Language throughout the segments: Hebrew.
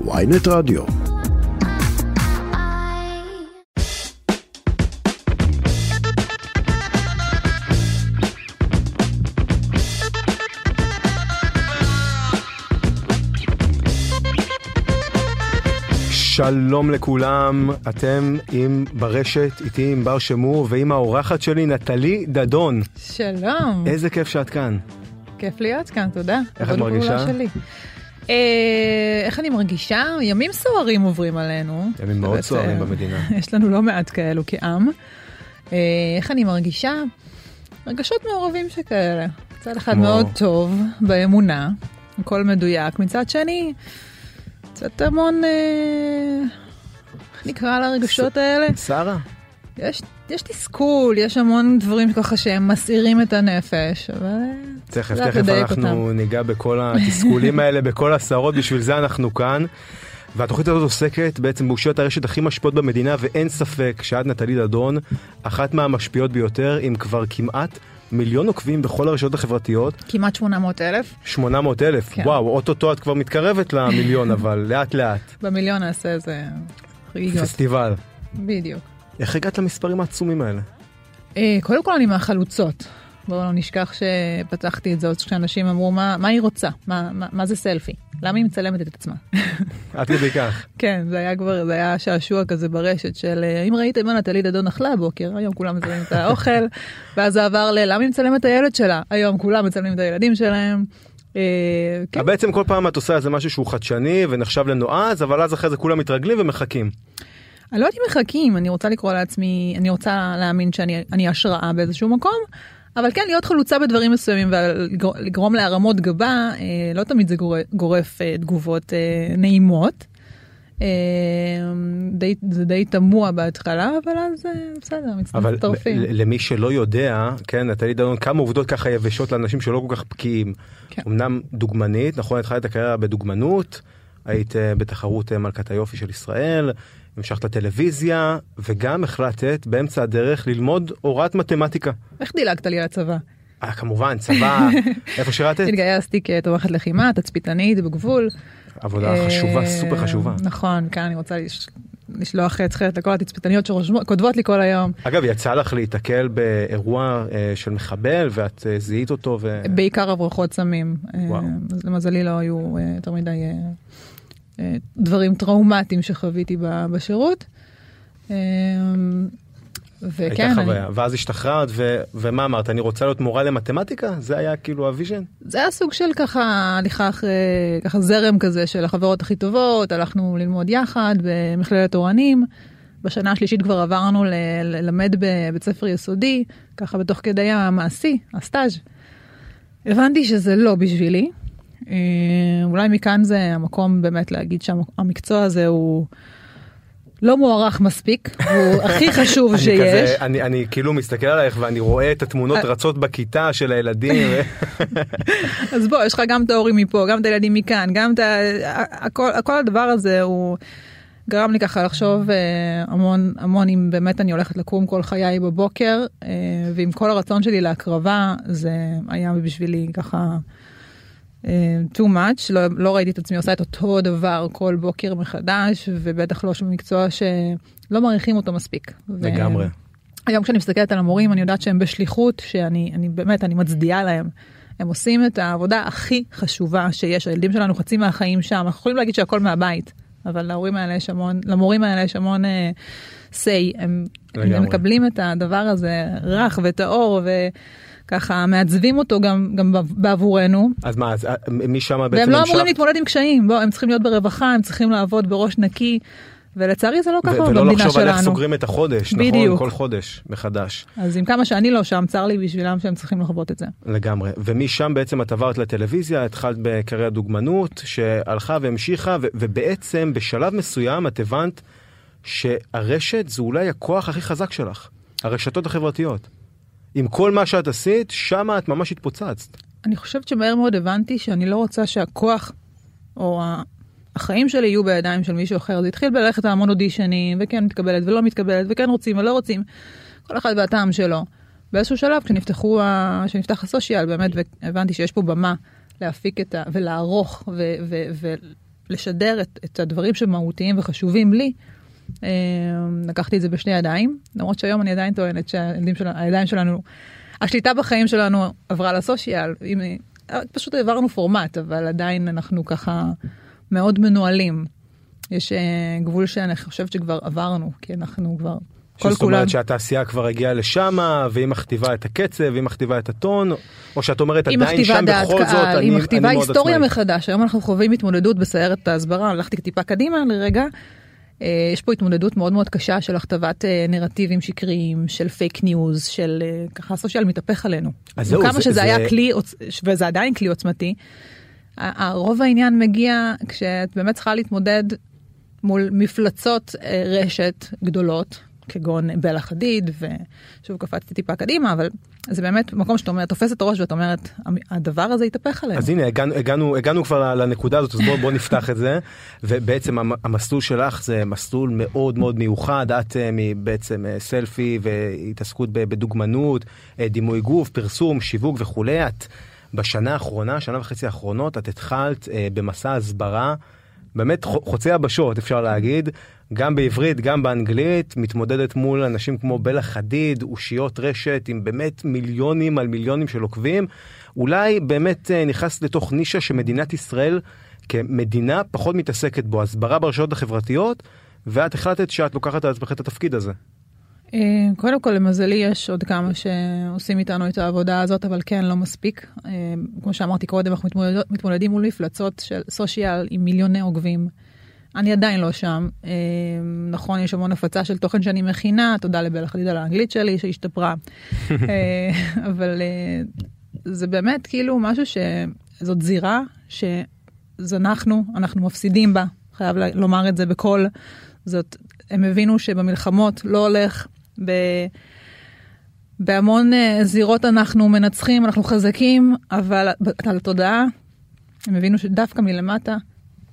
ynet רדיו. שלום לכולם, אתם עם ברשת, איתי עם בר שם אור ועם האורחת שלי נטלי דדון. שלום. איזה כיף שאת כאן. כיף להיות כאן, תודה. איך את מרגישה? איך אני מרגישה? ימים סוערים עוברים עלינו. ימים מאוד סוערים במדינה. יש לנו לא מעט כאלו כעם. איך אני מרגישה? רגשות מעורבים שכאלה. מצד אחד מאוד טוב, באמונה, הכל מדויק. מצד שני, קצת המון, איך נקרא לרגשות האלה? שרה. יש תסכול, יש המון דברים ככה שהם מסעירים את הנפש, אבל תכף אנחנו ניגע בכל התסכולים האלה, בכל הסערות, בשביל זה אנחנו כאן. והתוכנית הזאת עוסקת בעצם באושיות הרשת הכי משפיעות במדינה, ואין ספק שעד נטלי דדון, אחת מהמשפיעות ביותר, עם כבר כמעט 1,000,000 עוקבים בכל הרשתות החברתיות. כמעט 800,000. 800,000, וואו, אוטוטו את כבר מתקרבת ל1,000,000, אבל לאט לאט. ב1,000,000 נעשה איזה חגיגות. פסטיבל. בדיוק. איך הגעת למספרים העצומים האלה? קודם כל אני מהחלוצות. בואו לא נשכח שפתחתי את זה עוד כשאנשים אמרו מה היא רוצה, מה זה סלפי, למה היא מצלמת את עצמה. את כדי כך. כן, זה היה כבר, זה היה שעשוע כזה ברשת של אם ראיתם מה נטלי דדון אכלה בוקר, היום כולם מצלמים את האוכל, ואז זה עבר ללמה היא מצלמת את הילד שלה, היום כולם מצלמים את הילדים שלהם. בעצם כל פעם את עושה איזה משהו שהוא חדשני ונחשב לנועז, אבל אז אחרי זה כולם מתרגלים ומחכים. אני לא יודעת אם מחכים, אני רוצה לקרוא לעצמי, אני רוצה להאמין שאני השראה באיזשהו מקום, אבל כן, להיות חלוצה בדברים מסוימים ולגרום להרמות גבה, לא תמיד זה גורף תגובות נעימות. זה די תמוה בהתחלה, אבל אז בסדר, מצטרפים. אבל למי שלא יודע, כן, נטלי דדון, כמה עובדות ככה יבשות לאנשים שלא כל כך בקיאים. אמנם דוגמנית, נכון, התחלת הקריירה בדוגמנות, היית בתחרות מלכת היופי של ישראל, המשכת לטלוויזיה, וגם החלטת באמצע הדרך ללמוד הוראת מתמטיקה. איך דילגת לי על הצבא? כמובן, צבא. איפה שירתת? התגייסתי כתומכת לחימה, תצפיתנית בגבול. עבודה חשובה, סופר חשובה. נכון, כאן אני רוצה לשלוח חצחת לכל התצפיתניות שכותבות לי כל היום. אגב, יצא לך להתקל באירוע של מחבל, ואת זיהית אותו ו... בעיקר הברחות סמים. וואו. למזלי לא היו יותר מדי דברים טראומטיים שחוויתי בשירות. הייתה חוויה, ואז השתחררת, ומה אמרת? אני רוצה להיות מורה למתמטיקה? זה היה כאילו הוויז'ן? זה היה סוג של ככה הליכה אחרי, ככה זרם כזה של החברות הכי טובות, הלכנו ללמוד יחד במכללת אורנים, בשנה השלישית כבר עברנו ללמד בבית ספר יסודי, ככה בתוך כדי המעשי, הסטאז'. הבנתי שזה לא בשבילי, אולי מכאן זה המקום באמת להגיד שהמקצוע הזה הוא לא מוערך מספיק, הוא הכי חשוב שיש. אני כאילו מסתכל עלייך ואני רואה את התמונות רצות בכיתה של הילדים. אז בוא, יש לך גם את ההורים מפה, גם את הילדים מכאן, גם את כל הדבר הזה הוא גרם לי ככה לחשוב המון, המון אם באמת אני הולכת לקום כל חיי בבוקר, ועם כל הרצון שלי להקרבה, זה היה בשבילי ככה too much, לא ראיתי את עצמי עושה את אותו דבר כל בוקר מחדש, ובטח לא שמקצוע שלא מעריכים אותו מספיק. לגמרי. היום כשאני מסתכלת על המורים, אני יודעת שהם בשליחות, שאני מצדיעה להם. הם עושים את העבודה הכי חשובה שיש. הילדים שלנו חצי מהחיים שם. אנחנו יכולים להגיד שהכל מהבית, אבל למורים האלה יש המון say. הם מקבלים את הדבר הזה רך ואת האור ככה מעצבים אותו גם בעבורנו. אז מה, אז מי שם בעצם... והם לא אמורים להתמודד עם קשיים, הם צריכים להיות ברווחה, הם צריכים לעבוד בראש נקי, ולצערי זה לא ככה במדינה שלנו. ולא לחשוב על איך סוגרים את החודש, נכון? כל חודש מחדש. אז עם כמה שאני לא שם, צר לי בשבילם שהם צריכים לחוות את זה. לגמרי. ומי שם בעצם את עברת לטלוויזיה, התחלת בקריירת דוגמנות, שהלכה והמשיכה, ובעצם בשלב מסוים את הבנת שהרשת זה אולי הכוח הכי חזק שלך, הרשתות החברתיות. עם כל מה שאת עשית, שמה את ממש התפוצצת. אני חושבת שמהר מאוד הבנתי שאני לא רוצה שהכוח או החיים שלי יהיו בידיים של מישהו אחר. זה התחיל בלכת על המון אודישנים, וכן מתקבלת ולא מתקבלת, וכן רוצים ולא רוצים. כל אחד והטעם שלו. באיזשהו שלב, כשנפתח הסושיאל, באמת, והבנתי שיש פה במה להפיק ולערוך לשדר את הדברים שמהותיים וחשובים לי, לקחתי את זה בשני ידיים, למרות שהיום אני עדיין טוענת שהידיים שלנו, השליטה בחיים שלנו עברה לסושיאל, פשוט העברנו פורמט, אבל עדיין אנחנו ככה מאוד מנועלים. יש גבול שאני חושבת שכבר עברנו, כי אנחנו כבר זאת אומרת שהתעשייה כבר הגיעה לשם, והיא מכתיבה את הקצב, והיא מכתיבה את הטון, או שאת אומרת עדיין שם בכל זאת, היא מכתיבה היסטוריה מחדש. היום אנחנו חווים התמודדות בסיירת ההסברה, הלכתי טיפה קדימה לרגע, יש פה התמודדות מאוד מאוד קשה של הכתבת נרטיבים שקריים, של פייק ניוז, של ככה הסושיאל מתהפך עלינו. וכמה שזה היה כלי, וזה עדיין כלי עוצמתי, הרוב העניין מגיע כשאת באמת צריכה להתמודד מול מפלצות רשת גדולות, כגון בלה חדיד, ושוב קפצתי טיפה קדימה, אבל זה באמת מקום שאתה אומרת, תופסת הראש ואתה אומרת, הדבר הזה יתהפך עלינו. אז הנה, הגענו כבר לנקודה הזאת, אז בואו נפתח את זה, ובעצם המסלול שלך זה מסלול מאוד מאוד מיוחד, את בעצם סלפי והתעסקות בדוגמנות, דימוי גוף, פרסום, שיווק וכולי, את בשנה האחרונה, שנה וחצי האחרונות, את התחלת במסע הסברה, באמת חוצי הבשות, אפשר להגיד, גם בעברית, גם באנגלית, מתמודדת מול אנשים כמו בלה חדיד, אושיות רשת, עם באמת מיליונים על מיליונים של עוקבים. אולי באמת נכנס לתוך נישה שמדינת ישראל כמדינה פחות מתעסקת בו, הסברה ברשתות החברתיות, ואת החלטת שאת לוקחת על עצמך את התפקיד הזה. קודם כל, למזלי, יש עוד כמה שעושים איתנו את העבודה הזאת, אבל כן, לא מספיק. כמו שאמרתי קודם, אנחנו מתמודדים מול מפלצות של סושיאל עם מיליוני עוקבים. אני עדיין לא שם. נכון, יש המון הפצה של תוכן שאני מכינה, תודה לבלה חדיד על האנגלית שלי שהשתפרה. אבל זה באמת כאילו משהו שזאת זירה שזנחנו, אנחנו מפסידים בה. חייב לומר את זה בכל זאת. הם הבינו שבמלחמות לא הולך, בהמון זירות אנחנו מנצחים, אנחנו חזקים, אבל על התודעה, הם הבינו שדווקא מלמטה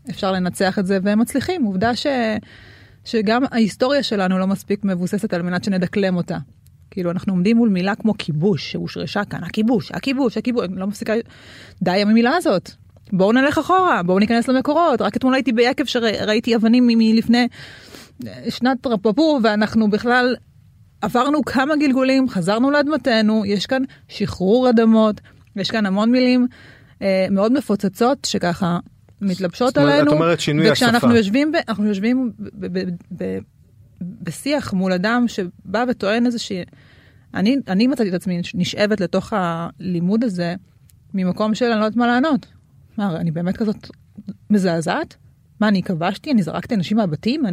אפשר לנצח את זה, והם מצליחים. עובדה שגם ההיסטוריה שלנו לא מספיק מבוססת על מנת שנדקלם אותה. כאילו, אנחנו עומדים מול מילה כמו כיבוש, שהושרשה כאן, הכיבוש, הכיבוש, הכיבוש, אני לא מפסיקה, די עם המילה הזאת. בואו נלך אחורה, בואו ניכנס למקורות. רק אתמול הייתי ביקב שראיתי אבנים מלפני שנת רפפו, ואנחנו בכלל עברנו כמה גלגולים, חזרנו לאדמתנו, יש כאן שחרור אדמות, יש כאן המון מילים מאוד מפוצצות שככה מתלבשות עלינו. זאת אומרת, שינוי השפה. וכשאנחנו יושבים בשיח מול אדם שבא וטוען איזושהי, אני מצאתי את עצמי נשאבת לתוך הלימוד הזה, ממקום של אני לא יודעת מה לענות. מה, אני באמת כזאת מזעזעת? מה, אני כבשתי? אני זרקתי אנשים מהבתים?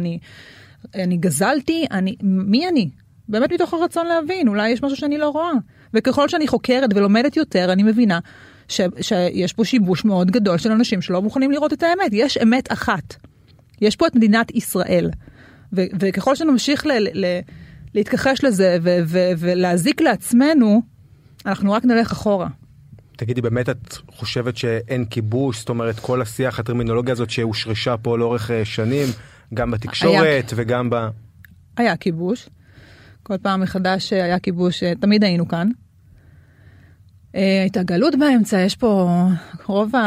אני גזלתי? מי אני? באמת מתוך הרצון להבין, אולי יש משהו שאני לא רואה. וככל שאני חוקרת ולומדת יותר, אני מבינה שיש פה שיבוש מאוד גדול של אנשים שלא מוכנים לראות את האמת. יש אמת אחת. יש פה את מדינת ישראל. וככל שנמשיך להתכחש לזה ולהזיק לעצמנו, אנחנו רק נלך אחורה. תגידי, באמת את חושבת שאין כיבוש? זאת אומרת, כל השיח, הטרמינולוגיה הזאת שהושרשה פה לאורך שנים, גם בתקשורת וגם ב... היה כיבוש. כל פעם מחדש היה כיבוש, תמיד היינו כאן. הייתה גלות באמצע, יש פה...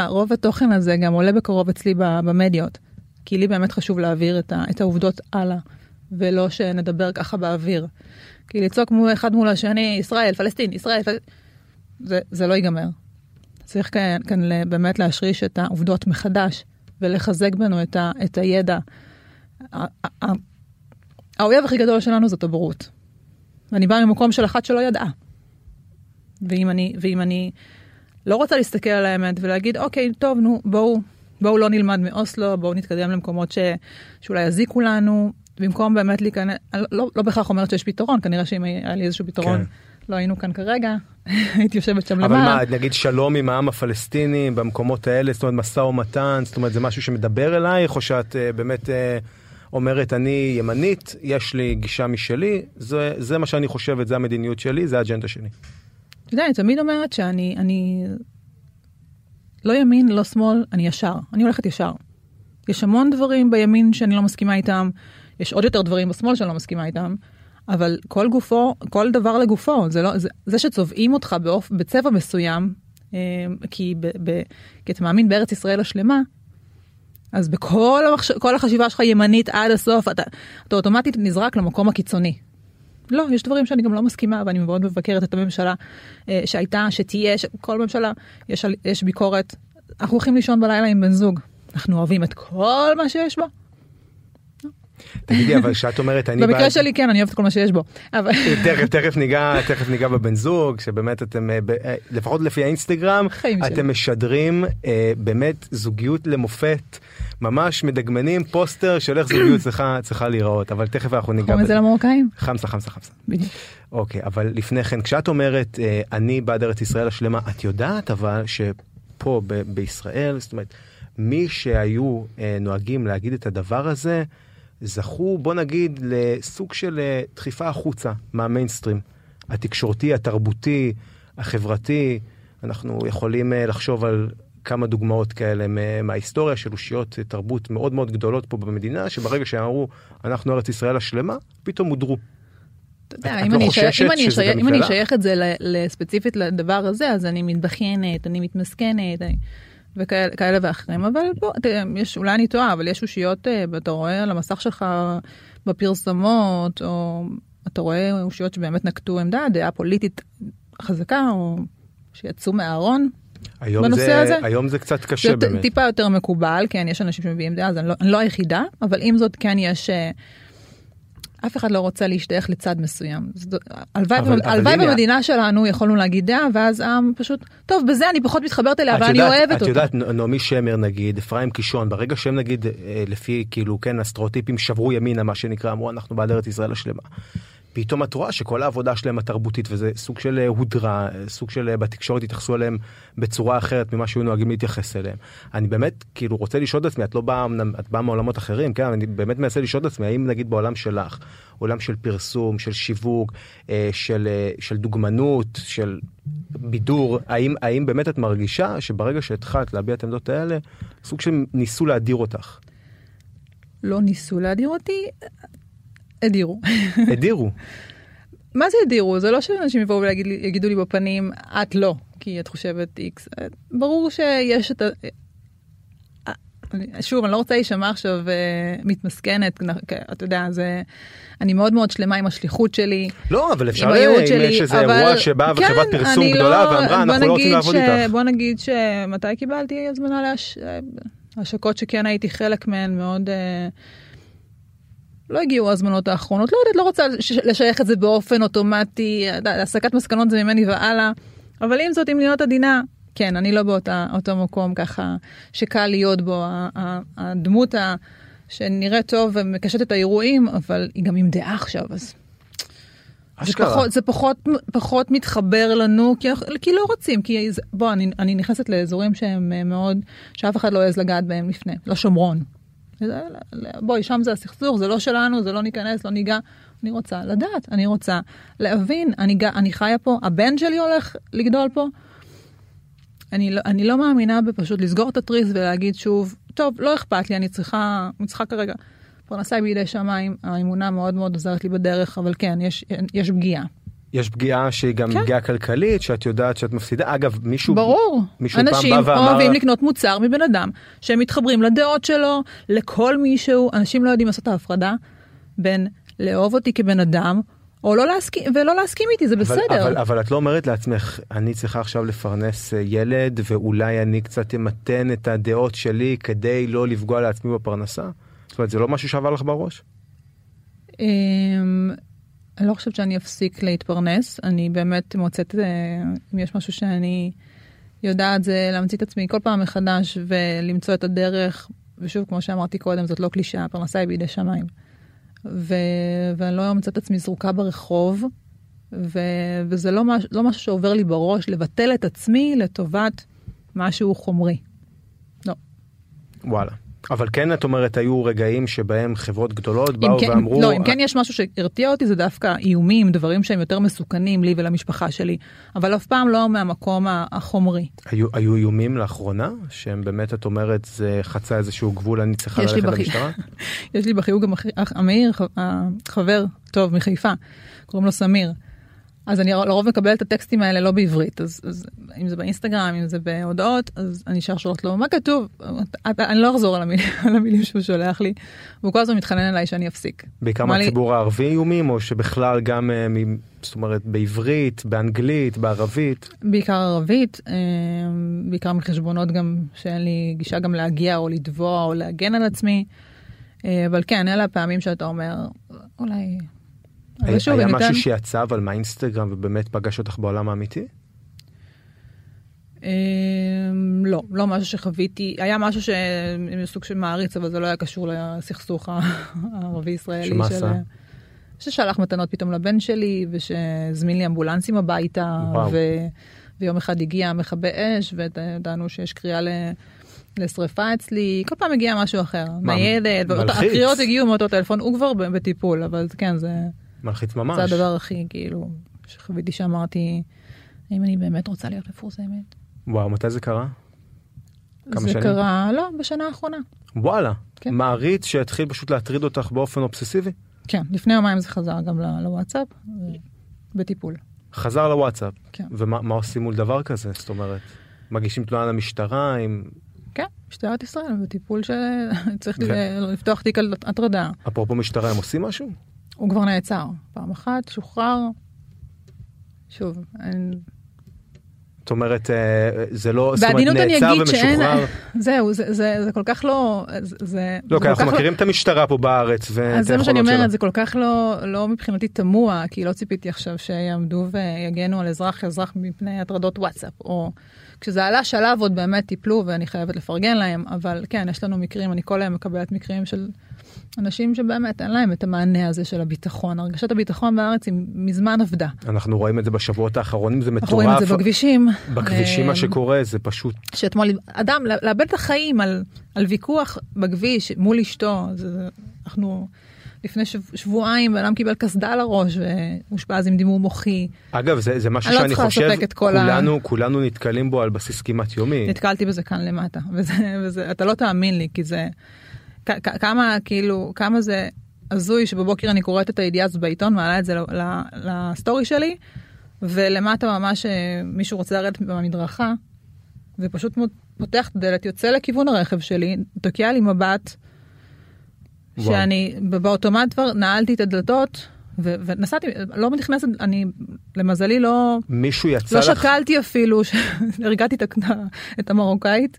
רוב התוכן הזה גם עולה בקרוב אצלי במדיות. כי לי באמת חשוב להעביר את העובדות הלאה, ולא שנדבר ככה באוויר. כי לצעוק אחד מול השני, ישראל, פלסטין, ישראל, פלסטין. זה לא ייגמר. צריך כאן באמת להשריש את העובדות מחדש, ולחזק בנו את הידע. האויב הכי גדול שלנו זאת הבורות. ואני באה ממקום של אחת שלא ידעה. ואם אני לא רוצה להסתכל על האמת, ולהגיד, אוקיי, טוב, נו, בואו לא נלמד מאוסלו, בואו נתקדם למקומות שאולי יזיקו לנו, במקום באמת להיכנס, לא בכך אומרת שיש פתרון, כנראה שאם היה לי איזשהו פתרון, לא היינו כאן כרגע, הייתי יושבת שם למעלה. אבל מה, נגיד שלום עם העם הפלסטיני במקומות האלה, זאת אומרת, מסע ומתן, זאת אומרת, זה משהו שמדבר אלייך, או שאת באמת אומרת, אני ימנית, יש לי גישה משלי, זה מה שאני חושבת, זה המדיניות שלי, זה האג'נדה שלי. אתה יודע, אני תמיד אומרת שאני לא ימין, לא שמאל, אני ישר. אני הולכת ישר. יש המון דברים בימין שאני לא מסכימה איתם, יש עוד יותר דברים בשמאל שאני לא מסכימה איתם, אבל כל גופו, כל דבר לגופו, זה שצובעים אותך בצבע מסוים, כי אתה מאמין בארץ ישראל השלמה, אז בכל החשיבה שלך ימנית עד הסוף, אתה אוטומטית נזרק למקום הקיצוני. לא, יש דברים שאני גם לא מסכימה, ואני מאוד מבקרת את הממשלה שהייתה, שתהיה, כל ממשלה, יש ביקורת. אנחנו הולכים לישון בלילה עם בן זוג. אנחנו אוהבים את כל מה שיש בו. תגידי, אבל שאת אומרת, אני... במקרה שלי כן, אני אוהבת כל מה שיש בו. תכף ניגע בבן זוג, שבאמת אתם, לפחות לפי האינסטגרם, אתם משדרים באמת זוגיות למופת, ממש מדגמנים פוסטר של איך זוגיות צריכה להיראות, אבל תכף אנחנו ניגע... חומץ זה למרוקאים? חמסה. אוקיי, אבל לפני כן, כשאת אומרת, אני בעד ארץ ישראל השלמה, את יודעת אבל שפה בישראל, זאת אומרת, מי שהיו נוהגים להגיד את הדבר הזה, זכו, בוא נגיד, לסוג של דחיפה החוצה מהמיינסטרים, התקשורתי, התרבותי, החברתי. אנחנו יכולים לחשוב על כמה דוגמאות כאלה מההיסטוריה של אושיות תרבות מאוד מאוד גדולות פה במדינה, שברגע שאמרו, אנחנו ארץ ישראל השלמה, פתאום הודרו. אתה יודע, אם אני אשייך את זה ספציפית לדבר הזה, אז אני מתבחנת, אני מתמסכנת, וכאלה ואחרים, אבל בוא, אולי אני טועה, אבל יש אושיות, אתה רואה על המסך שלך בפרסמות, או אתה רואה אושיות שבאמת נקטו עמדה, דעה פוליטית חזקה, או שיצאו מהארון בנושא הזה. היום זה קצת קשה זה באמת. זה טיפה יותר מקובל, כן, יש אנשים שמביאים דעה, אז אני לא היחידה, אבל עם זאת כן יש... אף אחד לא רוצה להשתייך לצד מסוים. הלוואי במדינה שלנו יכולנו להגיד דעה, ואז פשוט, טוב, בזה אני פחות מתחברת אליה, אבל אני אוהבת אותה. את יודעת, נעמי שמר נגיד, אפרים קישון, ברגע שהם נגיד, לפי כאילו, כן, הסטריאוטיפים שברו ימינה, מה שנקרא, אמרו, אנחנו בעד ארץ ישראל השלמה. פתאום את רואה שכל העבודה שלהם התרבותית, וזה סוג של הודרה, סוג של בתקשורת התייחסו אליהם בצורה אחרת ממה שהיו נוהגים להתייחס אליהם. אני באמת כאילו רוצה לשאול את עצמי, את באה מעולמות אחרים, כן? אני באמת מנסה לשאול את עצמי, האם נגיד בעולם שלך, עולם של פרסום, של שיווק, של דוגמנות, של בידור, האם באמת את מרגישה שברגע שהתחלת להביע את העמדות האלה, סוג של ניסו להדיר אותך? לא ניסו להדיר אותי, הדירו. מה זה הדירו? זה לא שאנשים יבואו ויגידו לי בפנים, את לא, כי את חושבת איקס. ברור שיש את ה... שוב, אני לא רוצה להישמע עכשיו מתמסכנת, אתה יודע, אני מאוד מאוד שלמה עם השליחות שלי. לא, אבל אפשר להגיד שזה אירוע שבא וחברת פרסום גדולה ואמרה, אנחנו לא רוצים לעבוד איתך. בוא נגיד שמתי קיבלתי הזמנה להשקות שכן הייתי חלק מהן מאוד... לא הגיעו הזמנות האחרונות, לא יודעת, לא רוצה לשייך את זה באופן אוטומטי, להסקת מסקנות זה ממני ועלה, אבל אם זאת, אם להיות עדינה, כן, אני לא באותו מקום ככה, שקל להיות בו, הדמות שנראה טוב ומקשת את האירועים, אבל היא גם עם דעה עכשיו, אז... זה פחות מתחבר לנו, כי לא רוצים, כי בוא, אני נכנסת לאזורים שהם מאוד, שאף אחד לא יעז לגעת בהם לפני, לשומרון. בואי, שם זה הסכסוך, זה לא שלנו, זה לא ניכנס, לא ניגע. אני רוצה לדעת, אני רוצה להבין, אני חיה פה, הבן שלי הולך לגדול פה. אני לא מאמינה בפשוט לסגור את הטריס ולהגיד שוב, טוב, לא אכפת לי, אני צריכה כרגע. פרנסה בידי שמיים, האמונה מאוד מאוד עוזרת לי בדרך, אבל כן, יש פגיעה. יש פגיעה שהיא גם פגיעה כלכלית, שאת יודעת שאת מפסידה. אגב, מישהו אנשים פעם בא ואמר... אוהבים לקנות מוצר מבן אדם, שהם מתחברים לדעות שלו, לכל מישהו. אנשים לא יודעים לעשות ההפרדה בין לאהוב אותי כבן אדם, או לא להסכים, ולא להסכים איתי, זה בסדר. אבל את לא אומרת לעצמך, אני צריכה עכשיו לפרנס ילד, ואולי אני קצת אמתן את הדעות שלי, כדי לא לפגוע לעצמי בפרנסה? זאת אומרת, זה לא משהו שעבר לך בראש? אני לא חושבת שאני אפסיק להתפרנס, אני באמת מוצאת, אם יש משהו שאני יודעת, זה להמציא את עצמי כל פעם מחדש, ולמצוא את הדרך, ושוב, כמו שאמרתי קודם, זאת לא קלישה, הפרנסה היא בידי שמיים. ואני לא מוצאת את עצמי זרוקה ברחוב, וזה לא משהו שעובר לי בראש, לבטל את עצמי לטובת משהו חומרי. לא. וואלה. אבל כן, את אומרת, היו רגעים שבהם חברות גדולות באו ואמרו... לא, אם כן יש משהו שהרתיע אותי, זה דווקא איומים, דברים שהם יותר מסוכנים לי ולמשפחה שלי, אבל אף פעם לא מהמקום החומרי. היו איומים לאחרונה, שהם באמת, את אומרת, זה חצה איזשהו גבול, אני צריכה ללכת למשטרה? יש לי בחיוג גם אמיר, חבר טוב מחיפה, קוראים לו סמיר. אז אני לרוב מקבלת את הטקסטים האלה לא בעברית, אז אם זה באינסטגרם, אם זה בהודעות, אז אני אשאר שולחת לו, מה כתוב? אני לא אחזור על המילים שהוא שולח לי, והוא כל הזמן מתחנן אליי שאני אפסיק. בעיקר מהציבור הערבי איומים, או שבכלל גם, זאת אומרת, בעברית, באנגלית, בערבית? בעיקר ערבית, בעיקר מחשבונות גם, שאין לי גישה גם להגיע, או לדבוע, או להגן על עצמי, אבל כן, אלה הפעמים שאתה אומר, אולי... היה משהו שיצא אבל מהאינסטגרם ובאמת פגש אותך בעולם האמיתי? לא, לא משהו שחוויתי. היה משהו סוג של מעריץ, אבל זה לא היה קשור לסכסוך הערבי-ישראלי. שמה עשה? ששלח מתנות פתאום לבן שלי, ושזמין לי אמבולנסים הביתה, ויום אחד הגיע מכבי אש, ודענו שיש קריאה לשריפה אצלי, כל פעם הגיע משהו אחר. ניידת, הקריאות הגיעו מאותו טלפון, הוא כבר בטיפול, אבל כן, זה... מלחיץ ממש. זה הדבר הכי, כאילו, שחוויתי שאמרתי, האם אני באמת רוצה להיות מפורסמת. וואו, מתי זה קרה? זה קרה, לא, בשנה האחרונה. וואלה, מעריץ שהתחיל פשוט להטריד אותך באופן אובססיבי? כן, לפני יומיים זה חזר גם לוואטסאפ, בטיפול. חזר לוואטסאפ? כן. ומה עושים מול דבר כזה? זאת אומרת, מגישים תלונה למשטרה עם... כן, משטרת ישראל, בטיפול שצריך לפתוח תיק על התרדה. אפרופו משטרה, הם עושים משהו? הוא כבר נעצר. פעם אחת, שוחרר. שוב, אני... זאת אומרת, זה לא... בעדינות אני אגיד שאין... זהו, זה כל כך לא... לא, כי אנחנו מכירים את המשטרה פה בארץ. אז זה מה שאני אומרת, זה כל כך לא מבחינתי תמוה, כי לא ציפיתי עכשיו שיעמדו ויגנו על אזרח מפני הטרדות וואטסאפ, או... כשזה עלה שלב עוד באמת טיפלו, ואני חייבת לפרגן להם, אבל כן, יש לנו מקרים, אני כל היום מקבלת מקרים של... אנשים שבאמת אין להם את המענה הזה של הביטחון. הרגשת הביטחון בארץ היא מזמן עבדה. אנחנו רואים את זה בשבועות האחרונים, זה מטורף. רואים את זה בכבישים. בכבישים מה שקורה, זה פשוט... שאתמול, אדם, לאבד את החיים על ויכוח בכביש מול אשתו. אנחנו לפני שבועיים, אדם קיבל קסדה על הראש, ומושפז עם דימום מוחי. אגב, זה משהו שאני חושב, כולנו נתקלים בו על בסיס כמעט יומי. נתקלתי בזה כאן למטה. אתה לא תאמין לי, כי זה... כמה זה הזוי שבבוקר אני קוראת את הידיעה בעיתון, מעלה את זה לסטורי שלי, ולמטה ממש מישהו רוצה לרדת במדרכה, ופשוט פותח דלת, יוצא לכיוון הרכב שלי, תוקע לי מבט, שאני באוטומט כבר נעלתי את הדלתות, ונסעתי, לא נכנסת, אני למזלי לא... מישהו יצא לך... לא שקלתי אפילו, הרגעתי את המרוקאית,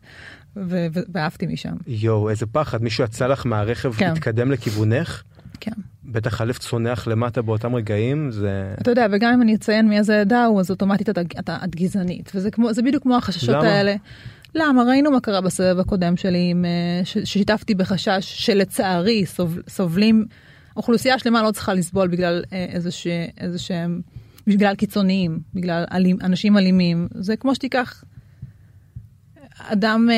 ואהבתי משם. יואו, איזה פחד. מישהו יצא לך מהרכב להתקדם לכיוונך? כן. בטח הלב צונח למטה באותם רגעים, זה... אתה יודע, וגם אם אני אציין מאיזה עדה הוא, אז אוטומטית את גזענית. וזה בדיוק כמו החששות האלה. למה? ראינו מה קרה בסבב הקודם שלי, ששיתפתי בחשש שלצערי סובלים... אוכלוסייה שלמה לא צריכה לסבול בגלל איזה שהם... בגלל קיצוניים, בגלל אנשים אלימים. זה כמו שתיקח... אדם,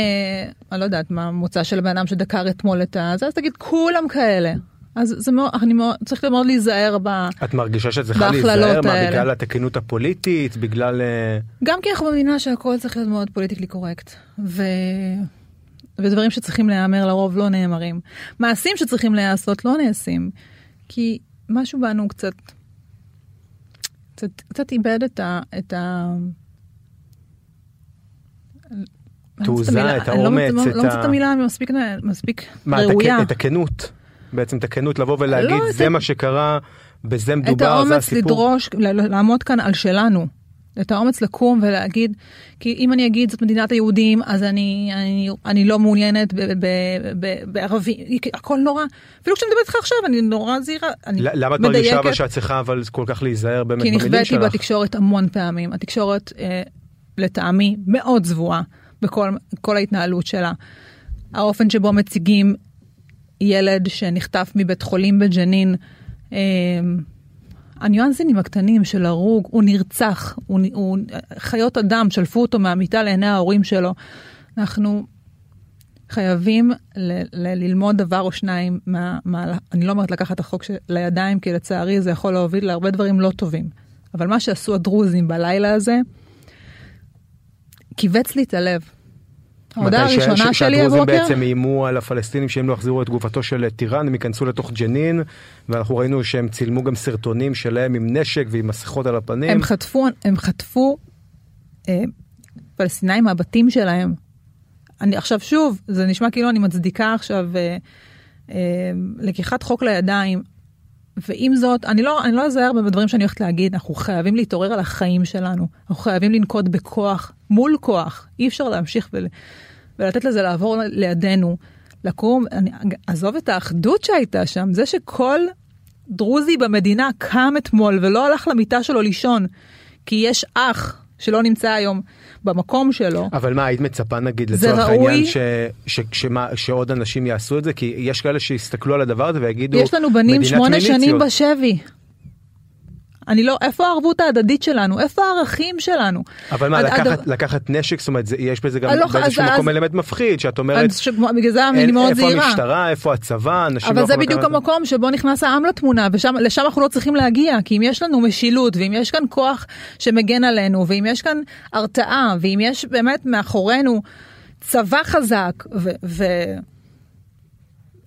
אני לא יודעת מה המוצא של הבן אדם שדקר אתמול את זה, אז תגיד, כולם כאלה. אז אני צריך מאוד להיזהר בהכללות האלה. את מרגישה שאת צריכה להיזהר בגלל התקינות הפוליטית, בגלל... גם כי אנחנו מבינה שהכל צריך להיות מאוד פוליטיקלי קורקט. ודברים שצריכים להיאמר לרוב לא נאמרים. מעשים שצריכים להיעשות לא נעשים. כי משהו בנו קצת איבד את ה... תעוזה, את האומץ, את ה... לא מצאת המילה, מספיק ראויה. את הכנות, בעצם את הכנות לבוא ולהגיד, זה מה שקרה, בזה מדובר, זה הסיפור. את האומץ לדרוש, לעמוד כאן על שלנו. את האומץ לקום ולהגיד, כי אם אני אגיד, זאת מדינת היהודים, אז אני לא מעוניינת בערבי, הכל נורא. אפילו כשאני מדברת לך עכשיו, אני נורא זהירה, אני מדייקת. למה את מרגישה אבל שאת צריכה, אבל כל כך להיזהר באמת במילים שלך? כי נכבדתי בתקשורת המון פעמים. התקשורת, לטעמי, מאוד זבועה. בכל ההתנהלות שלה. האופן שבו מציגים ילד שנחטף מבית חולים בג'נין, הניואנסים הקטנים של הרוג, הוא נרצח, חיות אדם שלפו אותו מהמיטה לעיני ההורים שלו. אנחנו חייבים ללמוד דבר או שניים, אני לא אומרת לקחת החוק לידיים, כי לצערי זה יכול להוביל להרבה דברים לא טובים. אבל מה שעשו הדרוזים בלילה הזה, קיבץ לי את הלב. ההודעה הראשונה שלי הבוקר. בעצם איימו על הפלסטינים שהם לא החזירו את גופתו של טירן, הם יכנסו לתוך ג'נין, ואנחנו ראינו שהם צילמו גם סרטונים שלהם עם נשק ועם מסכות על הפנים. הם חטפו פלסטינאים מהבתים שלהם. אני עכשיו שוב, זה נשמע כאילו אני מצדיקה עכשיו לקיחת חוק לידיים, ועם זאת, אני לא אזהר בדברים שאני הולכת להגיד, אנחנו חייבים להתעורר על החיים שלנו, אנחנו חייבים לנקוט בכוח, מול כוח, אי אפשר להמשיך ולתת לזה לעבור לידינו, לקום, עזוב את האחדות שהייתה שם, זה שכל דרוזי במדינה קם אתמול ולא הלך למיטה שלו לישון, כי יש אח שלא נמצא היום במקום שלו. אבל מה, היית מצפה נגיד לצורך העניין שעוד אנשים יעשו את זה? כי יש כאלה שיסתכלו על הדבר הזה ויגידו, יש לנו בנים 8 שנים בשבי. איפה הערבות ההדדית שלנו? איפה הערכים שלנו? אבל מה, לקחת נשק, זאת אומרת, יש בזה גם באיזשהו מקום אלמנט מפחיד, שאת אומרת, איפה המשטרה, איפה הצבא, אבל זה בדיוק המקום שבו נכנס העם לתמונה, ולשם אנחנו לא צריכים להגיע, כי אם יש לנו משילות, ואם יש כאן כוח שמגן עלינו, ואם יש כאן הרתעה, ואם יש באמת מאחורינו צבא חזק,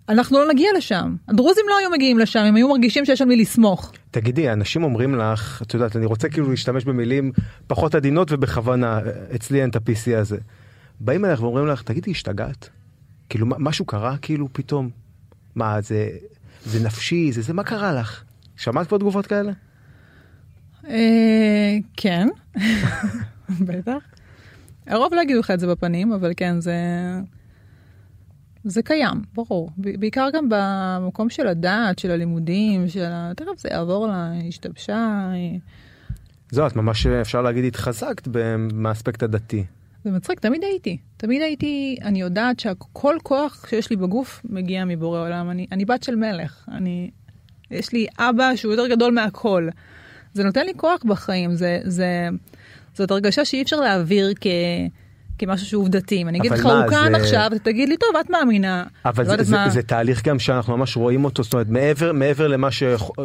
אנחנו לא נגיע לשם. הדרוזים לא היו מגיעים לשם, הם היו מרגישים שיש על מי לסמוך. תגידי, האנשים אומרים לך, את יודעת, אני רוצה כאילו להשתמש במילים פחות עדינות ובכוונה, אצלי אין את ה-PC הזה. באים אליך ואומרים לך, תגידי, השתגעת? כאילו, משהו קרה כאילו פתאום? מה, זה נפשי, זה מה קרה לך? שמעת כבר תגובות כאלה? כן. בטח. הרוב לא יגידו לך את זה בפנים, אבל כן, זה קיים, ברור. בעיקר גם במקום של הדעת, של הלימודים, תכף זה יעבור לה, השתבשה. זו, את ממש אפשר להגיד, התחזקת מהאספקט הדתי. זה מצחיק, תמיד הייתי, אני יודעת שכל כוח שיש לי בגוף מגיע מבורא עולם. אני בת של מלך. יש לי אבא שהוא יותר גדול מהכל. זה נותן לי כוח בחיים. זאת הרגשה שאי אפשר להעביר כמשהו שהוא עובדתי. אני אגיד לך, הוא כאן עכשיו, תגיד לי, טוב, את מאמינה. אבל זה תהליך גם שאנחנו ממש רואים אותו, זאת אומרת, מעבר למה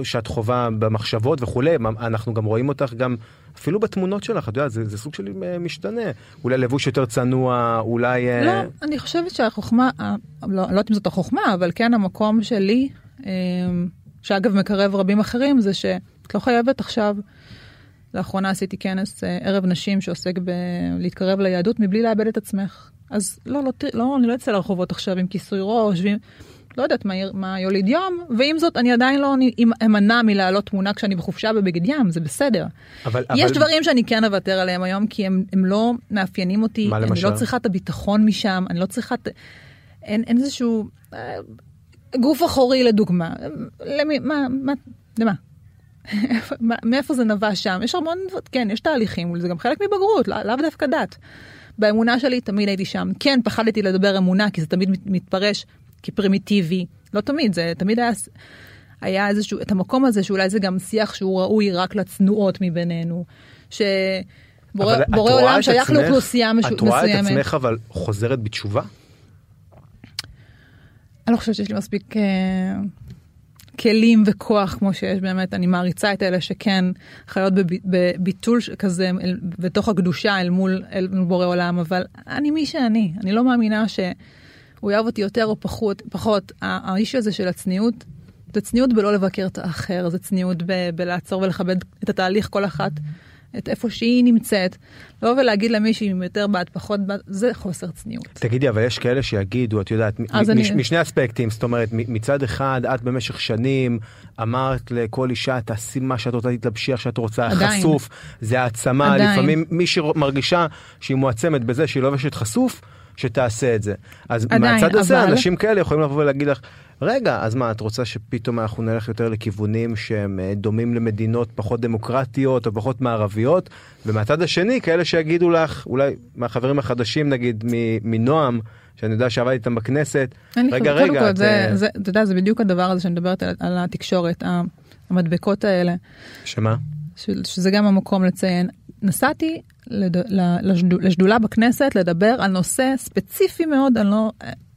שאת חובה במחשבות וכולי, אנחנו גם רואים אותך גם, אפילו בתמונות שלך, את יודעת, זה סוג שלי משתנה. אולי לבוש יותר צנוע, אולי... לא, אני חושבת שהחוכמה, לא יודעת אם זאת החוכמה, אבל כן המקום שלי, שאגב מקרב רבים אחרים, זה שאת לא חייבת עכשיו... לאחרונה עשיתי כנס ערב נשים שעוסק להתקרב ליהדות מבלי לאבד את עצמך. אז לא, אני לא אצא לרחובות עכשיו עם כיסוי ראש, לא יודעת מה יוליד יום, ועם זאת אני עדיין לא אמנע מלהעלות תמונה כשאני בחופשה בבגד ים, זה בסדר. יש דברים שאני כן אוותר עליהם היום, כי הם לא מאפיינים אותי, אני לא צריכה את הביטחון משם, אני לא צריכה את... אין איזשהו... גוף אחורי לדוגמה. למה? מאיפה זה נבע שם? יש המון, כן, יש תהליכים, זה גם חלק מבגרות, לאו דווקא דת. באמונה שלי תמיד הייתי שם. כן, פחדתי לדבר אמונה, כי זה תמיד מתפרש כפרימיטיבי. לא תמיד, זה תמיד היה איזשהו, את המקום הזה שאולי זה גם שיח שהוא ראוי רק לצנועות מבינינו, שבורא עולם שייך לאוכלוסייה מסוימת. את רואה את עצמך אבל חוזרת בתשובה? אני לא חושבת שיש לי מספיק... כלים וכוח כמו שיש באמת, אני מעריצה את אלה שכן חיות בביטול כזה, בתוך הקדושה אל מול בורא עולם, אבל אני מי שאני, אני לא מאמינה שהוא יאהב אותי יותר או פחות. האיש הזה של הצניעות, זה צניעות בלא לבקר את האחר, זה צניעות בלעצור ולכבד את התהליך כל אחת, את איפה שהיא נמצאת, לא ולהגיד למישהי יותר בעד, פחות בעד, זה חוסר צניעות. תגידי, אבל יש כאלה שיגידו, את יודעת, משני אספקטים, זאת אומרת, מצד אחד, את במשך שנים, אמרת לכל אישה, תעשי מה שאת רוצה, תתלבשי איך שאת רוצה, חשוף, זה העצמה, לפעמים מי שמרגישה שהיא מועצמת בזה, שהיא לובשת חשוף, שתעשה את זה. אז מהצד הזה, אנשים כאלה יכולים לבוא ולהגיד לך, רגע, אז מה, את רוצה שפתאום אנחנו נלך יותר לכיוונים שהם דומים למדינות פחות דמוקרטיות או פחות מערביות, ומהצד השני, כאלה שיגידו לך, אולי מהחברים החדשים, נגיד, מנועם, שאני יודע שעבד איתם בכנסת, רגע. אתה יודע, זה בדיוק הדבר הזה שאני מדברת על התקשורת, המדבקות האלה. שמה? שזה גם המקום לציין. נסעתי לשדולה בכנסת לדבר על נושא ספציפי מאוד, אני לא...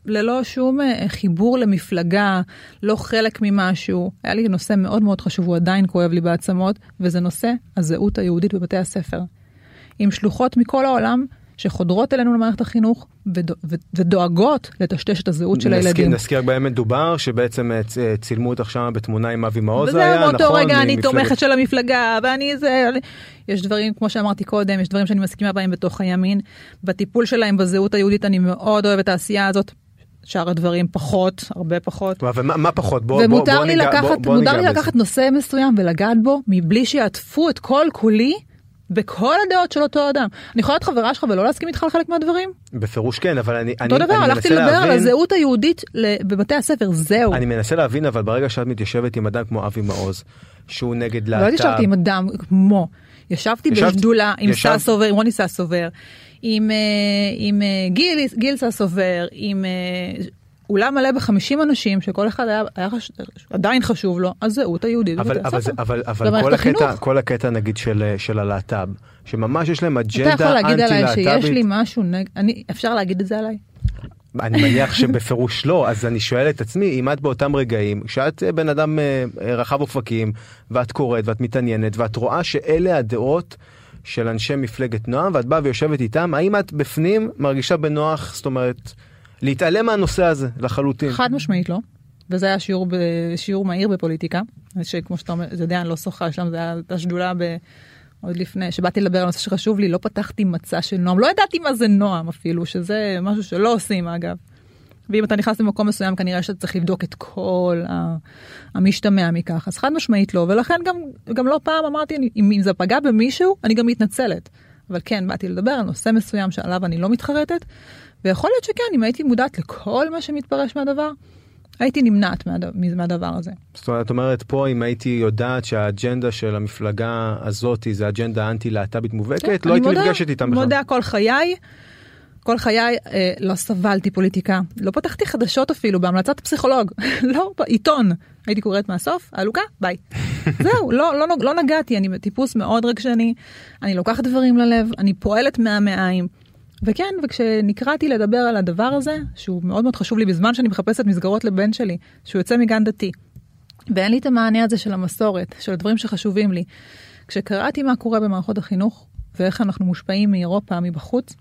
ללא שום חיבור למפלגה, לא חלק ממשהו. היה לי נושא מאוד מאוד חשוב, הוא עדיין כואב לי בעצמות, וזה נושא הזהות היהודית בבתי הספר. עם שלוחות מכל העולם שחודרות אלינו למערכת החינוך ודואגות לטשטש את הזהות של הילדים. נזכיר באמת דובר שבעצם צילמו אותך שם בתמונה עם אבי מעוז. וזה באותו רגע אני תומכת של המפלגה, ואני זה... יש דברים, כמו שאמרתי קודם, יש דברים שאני מסכימה בהם בתוך הימין. בטיפול שלהם בזהות היהודית אני מאוד אוהבת העשייה הזאת. שאר הדברים פחות, הרבה פחות. מה פחות? ומותר לי לקחת נושא מסוים ולגעת בו, מבלי שיעטפו את כל כולי, בכל הדעות של אותו אדם. אני יכולה להיות חברה שלך ולא להסכים איתך על חלק מהדברים? בפירוש כן, אבל אני מנסה להבין... אותו דבר, הלכתי לדבר על הזהות היהודית בבתי הספר, זהו. אני מנסה להבין, אבל ברגע שאת מתיישבת עם אדם כמו אבי מעוז, שהוא נגד להט"ב... לא התיישבתי עם אדם כמו... ישבתי בשדולה עם ססובר, עם רוני ססובר, עם גיל ססובר, עם אולם מלא ב50 אנשים, שכל אחד היה עדיין חשוב לו, הזהות היהודית. אבל כל הקטע נגיד של הלהט"ב, שממש יש להם אג'נדה אנטי-להט"בית. אתה יכול להגיד עליי שיש לי משהו נגד, אפשר להגיד את זה עליי? אני מניח שבפירוש לא, אז אני שואל את עצמי, אם את באותם רגעים, שאת בן אדם רחב אופקים, ואת קוראת, ואת מתעניינת, ואת רואה שאלה הדעות של אנשי מפלגת נועם, ואת באה ויושבת איתם, האם את בפנים מרגישה בנוח, זאת אומרת, להתעלם מהנושא הזה לחלוטין? חד משמעית לא, וזה היה שיעור מהיר בפוליטיקה, שכמו שאתה אומר, זה דיין לא שוחה, שם זה היה השדולה ב... עוד לפני, שבאתי לדבר על נושא שחשוב לי, לא פתחתי מצע של נועם, לא ידעתי מה זה נועם אפילו, שזה משהו שלא עושים אגב. ואם אתה נכנס למקום מסוים, כנראה שאתה צריך לבדוק את כל המשתמע מכך. אז חד משמעית לא, ולכן גם לא פעם אמרתי, אם זה פגע במישהו, אני גם מתנצלת. אבל כן, באתי לדבר על נושא מסוים שעליו אני לא מתחרטת, ויכול להיות שכן, אם הייתי מודעת לכל מה שמתפרש מהדבר, הייתי נמנעת מהדבר הזה. זאת אומרת, פה אם הייתי יודעת שהאג'נדה של המפלגה הזאת זה אג'נדה אנטי-להט"בית מובהקת, לא הייתי נפגשת איתם בכלל. אני מודה, כל חיי לא סבלתי פוליטיקה. לא פתחתי חדשות אפילו, בהמלצת פסיכולוג. לא, עיתון. הייתי קוראת מהסוף, הלוקה, ביי. זהו, לא נגעתי, אני טיפוס מאוד רגשני, אני לוקחת דברים ללב, אני פועלת מהמעיים. וכן, וכשנקראתי לדבר על הדבר הזה, שהוא מאוד מאוד חשוב לי בזמן שאני מחפשת מסגרות לבן שלי, שהוא יוצא מגן דתי, ואין לי את המענה הזה של המסורת, של הדברים שחשובים לי. כשקראתי מה קורה במערכות החינוך, ואיך אנחנו מושפעים מאירופה, מבחוץ,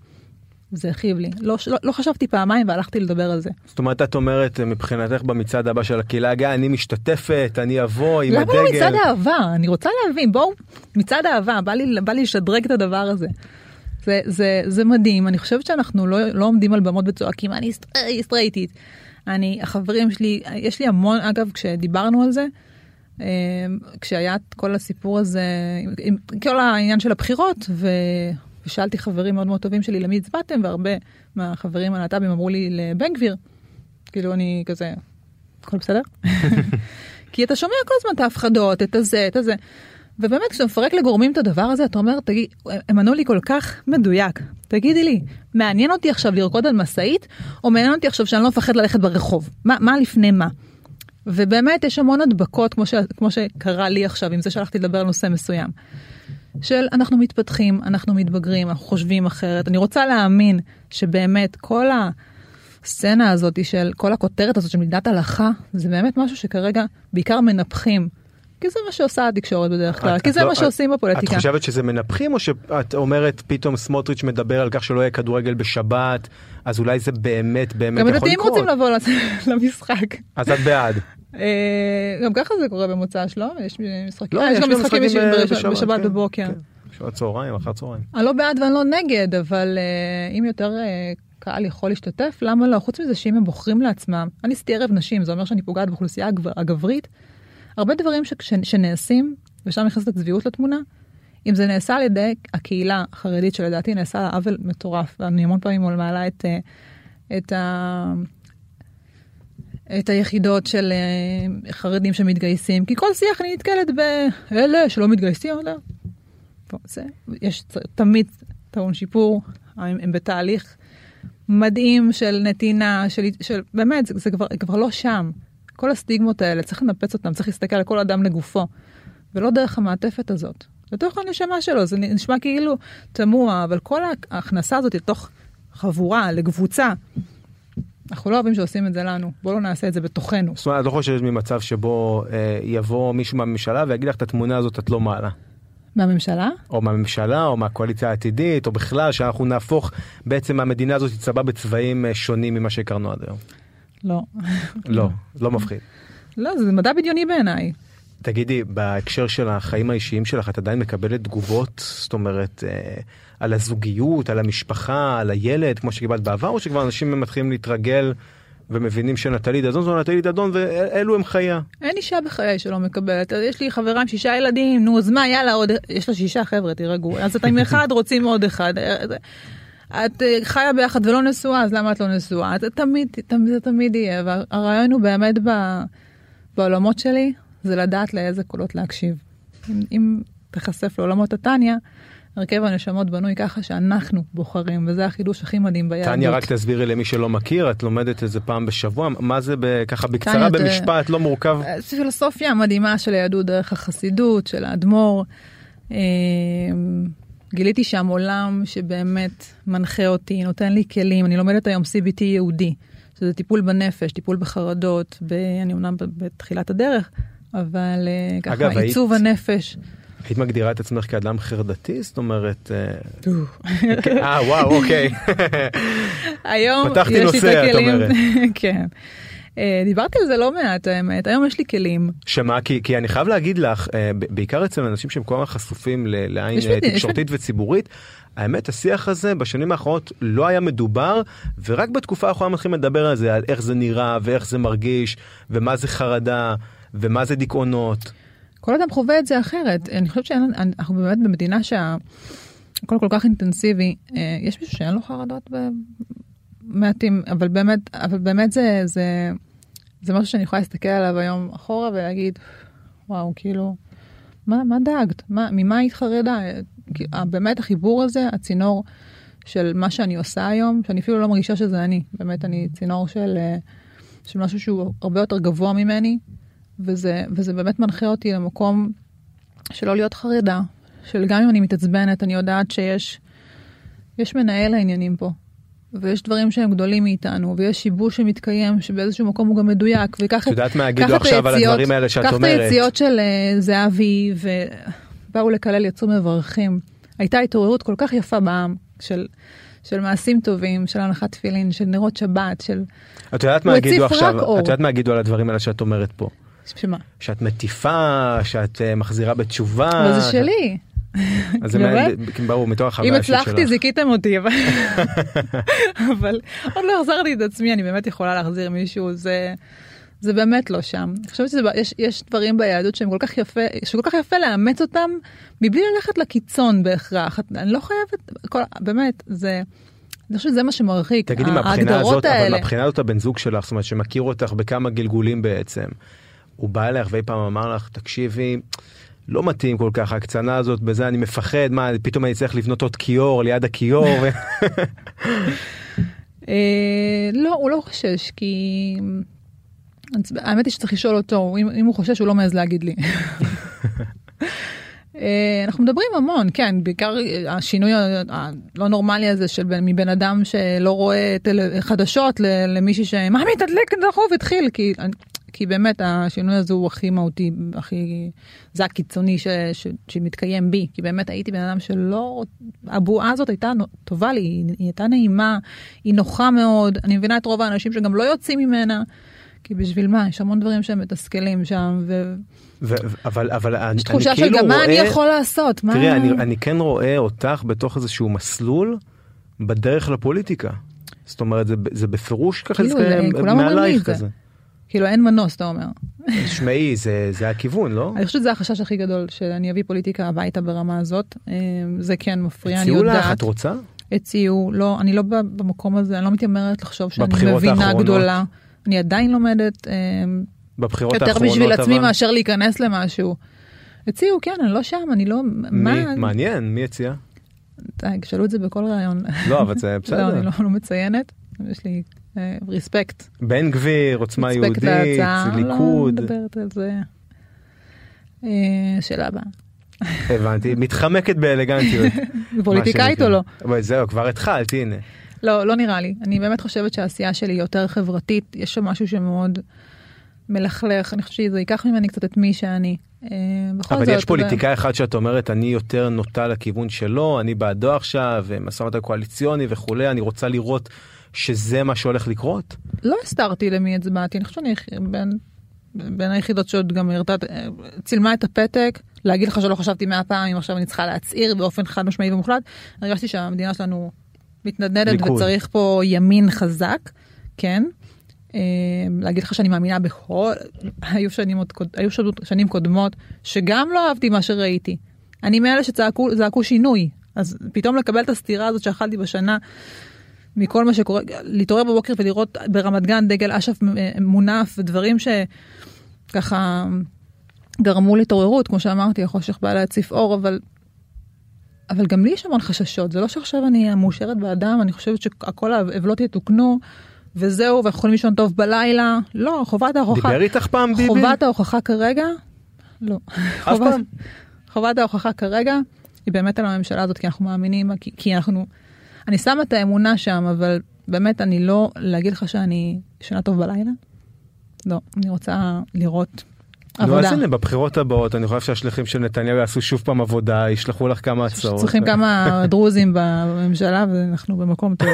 זה הכיב לי. לא חשבתי פעמיים והלכתי לדבר על זה. זאת אומרת, את אומרת, מבחינתך במצעד הבא של הקהילה הגאה, אני משתתפת, אני אבוא עם הדגל. למה לא מצעד אהבה? אני רוצה להבין, בואו, מצעד אהבה, בא לי לשדרג את הדבר הזה. זה מדהים. אני חושבת שאנחנו לא עומדים על במות וצועקים, אני סטרייטית. החברים שלי, יש לי המון, אגב, כשדיברנו על זה, כשהיה כל הסיפור הזה, כל העניין של הבחירות, ושאלתי חברים מאוד מאוד טובים שלי, למי הצבעתם, והרבה מהחברים הלהט"בים אמרו לי לבן גביר. כאילו אני כזה, הכל בסדר? כי אתה שומע כל הזמן את ההפחדות, את הזה, את הזה. ובאמת, כשאתה מפרק לגורמים את הדבר הזה, אתה אומר, הם ענו לי כל כך מדויק. תגידי לי, מעניין אותי עכשיו לרקוד על מסעית, או מעניין אותי עכשיו שאני לא מפחד ללכת ברחוב? מה לפני מה? ובאמת, יש המון הדבקות, כמו שקרה לי עכשיו, עם זה שהלכתי לדבר על נושא מסוים. של אנחנו מתפתחים, אנחנו מתבגרים, אנחנו חושבים אחרת. אני רוצה להאמין שבאמת כל הסצנה הזאת, של כל הכותרת הזאת של מדינת הלכה, זה באמת משהו שכרגע בעיקר מנפחים. כי זה מה שעושה התקשורת בדרך כלל, כי זה מה שעושים בפוליטיקה. את חושבת שזה מנפחים, או שאת אומרת פתאום סמוטריץ' מדבר על כך שלא יהיה כדורגל בשבת, אז אולי זה באמת יכול לקרות. גם דתיים רוצים לבוא למשחק. אז את בעד. גם ככה זה קורה במוצא שלום, יש גם משחקים בשבת בבוקר. בשבת צהריים, אחר צהריים. אני לא בעד ואני לא נגד, אבל אם יותר קהל יכול להשתתף, למה לא? חוץ מזה שאם הם בוחרים לעצמם, אני עשיתי ערב נשים, זה אומר שאני פוגעת באוכלוסייה הגברית, הרבה דברים שנעשים, ושם נכנסת הצביעות לתמונה, אם זה נעשה על ידי הקהילה החרדית שלדעתי נעשה לעוול מטורף, ואני המון פעמים מעלה את היחידות של חרדים שמתגייסים, כי כל שיח אני נתקלת באלה שלא מתגייסים, יש תמיד טעון שיפור, הם בתהליך מדהים של נתינה, באמת זה כבר לא שם. כל הסטיגמות האלה, צריך לנפץ אותם, צריך להסתכל על כל אדם לגופו, ולא דרך המעטפת הזאת. לתוך הנשמה שלו, זה נשמע כאילו תמוה, אבל כל ההכנסה הזאת לתוך חבורה, לקבוצה, אנחנו לא אוהבים שעושים את זה לנו, בואו לא נעשה את זה בתוכנו. זאת אומרת, את לא חושבת ממצב שבו יבוא מישהו מהממשלה, ויגיד לך את התמונה הזאת, את לא מעלה. מהממשלה? או מהממשלה, או מהקואליציה העתידית, או בכלל, שאנחנו נהפוך בעצם המדינה הזאת תצבע בצבעים שונים ממה שהכרנו עד היום. לא. לא, לא מפחיד. לא, זה מדע בדיוני בעיניי. תגידי, בהקשר של החיים האישיים שלך, את עדיין מקבלת תגובות, זאת אומרת, על הזוגיות, על המשפחה, על הילד, כמו שקיבלת בעבר, או שכבר אנשים מתחילים להתרגל ומבינים שנטלי דדון זו נטלי דדון, ואלו הם חיה. אין אישה בחיי שלא מקבלת. יש לי חברה עם 6 ילדים, נו, אז מה, יאללה, עוד... יש לה 6 חבר'ה, תירגעו. אז אתם אחד, רוצים עוד אחד. את חיה ביחד ולא נשואה, אז למה את לא נשואה? זה תמיד, תמיד יהיה. והרעיון הוא באמת בעולמות שלי, זה לדעת לאיזה קולות להקשיב. אם תחשף לעולמות התניה, הרכב הנשמות בנוי ככה שאנחנו בוחרים, וזה החידוש הכי מדהים ביהדות. תניה, רק תסבירי למי שלא מכיר, את לומדת איזה פעם בשבוע, מה זה ככה בקצרה במשפט, לא מורכב? זה פילוסופיה מדהימה של היהדות דרך החסידות, של האדמו"ר. גיליתי שם עולם שבאמת מנחה אותי, נותן לי כלים. אני לומדת היום CBT יהודי, שזה טיפול בנפש, טיפול בחרדות, אני אומנם בתחילת הדרך, אבל ככה עיצוב הנפש. היית מגדירה את עצמך כאדם חרדתי? זאת אומרת... וואו, אוקיי. היום יש לי את הכלים. כן. דיברתי על זה לא מעט, האמת. היום יש לי כלים. שמה? כי אני חייב להגיד לך, בעיקר אצל אנשים שהם כבר חשופים לעין תקשורתית וציבורית, האמת, השיח הזה בשנים האחרונות לא היה מדובר, ורק בתקופה האחרונה מתחילים לדבר על זה, על איך זה נראה, ואיך זה מרגיש, ומה זה חרדה, ומה זה דיכאונות. כל אדם חווה את זה אחרת. אני חושבת שאנחנו באמת במדינה שהכל כל כך אינטנסיבי. יש מישהו שאין לו חרדות במעטים, אבל באמת זה משהו שאני יכולה להסתכל עליו היום אחורה ולהגיד, וואו, כאילו, מה דאגת? ממה היית חרדה? באמת החיבור הזה, הצינור של מה שאני עושה היום, שאני אפילו לא מרגישה שזה אני. באמת אני צינור של משהו שהוא הרבה יותר גבוה ממני, וזה באמת מנחה אותי למקום שלא להיות חרדה, של גם אם אני מתעצבנת, אני יודעת שיש מנהל העניינים פה, ויש דברים שהם גדולים מאיתנו, ויש שיבוש שמתקיים, שבאיזשהו מקום הוא גם מדויק, וכך את היציאות של זהבי, ובאו לקלל יצאו מברכים. הייתה התעוררות כל כך יפה בעם, של מעשים טובים, של הנחת תפילין, של נרות שבת, של... את יודעת מה הגידו על הדברים האלה שאת אומרת פה? שמה? שאת מטיפה, שאת מחזירה בתשובה. אבל זה שלי. אז זה ברור, מתוך החוויה שלך. אם הצלחתי, זיכיתם אותי. אבל עוד לא החזרתי את עצמי, אני באמת יכולה להחזיר מישהו, זה באמת לא שם. אני חושבת שיש דברים ביהדות שהם כל כך יפה, שכל כך יפה לאמץ אותם, מבלי ללכת לקיצון בהכרח. אני לא חייבת, באמת, זה... אני חושבת שזה מה שמרחיק. תגידי, מהבחינה הזאת הבן זוג שלך, זאת אומרת, שמכיר אותך בכמה גלגולים בעצם, הוא בא אליך ואי פעם אמר לך, תקשיבי, לא מתאים כל כך, הקצנה הזאת, בזה אני מפחד, מה, פתאום אני צריך לבנות עוד כיור, ליד הכיור. לא, הוא לא חושש, כי... האמת היא שצריך לשאול אותו, אם הוא חושש, הוא לא מעז להגיד לי. אנחנו מדברים המון, כן, בעיקר השינוי הלא נורמלי הזה של מבן אדם שלא רואה חדשות למישהי שמה מתדלק דחוף התחיל, כי באמת השינוי הזה הוא הכי מהותי, הכי זה הקיצוני שמתקיים בי, כי באמת הייתי בן אדם שלא, הבועה הזאת הייתה טובה לי, היא הייתה נעימה, היא נוחה מאוד, אני מבינה את רוב האנשים שגם לא יוצאים ממנה, כי בשביל מה? יש המון דברים שהם מתסכלים שם, אבל אני כאילו רואה... תחושה של גם מה אני יכול לעשות. תראה, אני כן רואה אותך בתוך איזשהו מסלול בדרך לפוליטיקה. זאת אומרת, זה בפירוש ככה, זה מעלייך כזה. כאילו אין מנוס, אתה אומר. שמעי, זה הכיוון, לא? אני חושבת שזה החשש הכי גדול, שאני אביא פוליטיקה הביתה ברמה הזאת. זה כן מפריע, אני יודעת. הציעו לך, את רוצה? הציעו, לא, אני לא במקום הזה, אני לא מתיימרת לחשוב שאני מבינה גדולה. אני עדיין לומדת יותר בשביל עצמי מאשר להיכנס למשהו. הציעו, כן, אני לא שם, אני לא... מעניין, מי הציע? שאלו את זה בכל רעיון. לא, אבל זה בסדר. לא, אני לא מציינת, יש לי רספקט. בן גביר, עוצמה יהודית, ליכוד. לא מדברת על זה. שאלה הבאה. הבנתי, מתחמקת באלגנטיות. פוליטיקאית או לא? זהו, כבר התחלת, הנה. לא נראה לי. אני באמת חושבת שהעשייה שלי יותר חברתית. יש שם משהו שמאוד מלכלך. אני חושבת שזה ייקח ממני קצת את מי שאני. אבל יש פוליטיקאי אחד שאת אומרת, אני יותר נוטה לכיוון שלו, אני בעדו עכשיו, מסומת הקואליציוני וכולי, אני רוצה לראות שזה מה שהולך לקרות? לא הסתרתי למי הצבעתי, אני חושב שאני בין היחידות שעוד גם צילמה את הפתק, להגיד לך שלא חשבתי 100 פעמים, עכשיו אני צריכה להצעיר באופן חד משמעי ומוחלט, הרגשתי שהמדינה שלנו מתנדנדת וצריך פה ימין חזק, כן? להגיד לך שאני מאמינה בכל, היו שנים קודמות שגם לא אהבתי מה שראיתי, אני מאלה שצעקו שינוי, אז פתאום לקבל את הסתירה הזאת שאכלתי בשנה מכל מה שקורה, להתעורר בבוקר ולראות ברמת גן דגל אשף מונף ודברים שככה גרמו להתעוררות, כמו שאמרתי החושך בא להציף אור, אבל גם לי יש המון חששות, זה לא שעכשיו אני המאושרת באדם, אני חושבת שהכל העבלות יתוקנו וזהו, ואנחנו יכולים לישון טוב בלילה. לא, חובת ההוכחה... דיבר איתך פעם, ביבי? חובת ההוכחה כרגע? לא. אף פעם? חובת ההוכחה כרגע היא באמת על הממשלה הזאת, כי אנחנו מאמינים, כי אנחנו... אני שמה את האמונה שם, אבל באמת אני לא... להגיד לך שאני ישנה טוב בלילה? לא, אני רוצה לראות עבודה. אז הנה, בבחירות הבאות, אני חושב שהשליחים של נתניהו יעשו שוב פעם עבודה, ישלחו לך כמה הצעות. צריכים כמה דרוזים בממשלה, ואנחנו במקום טוב.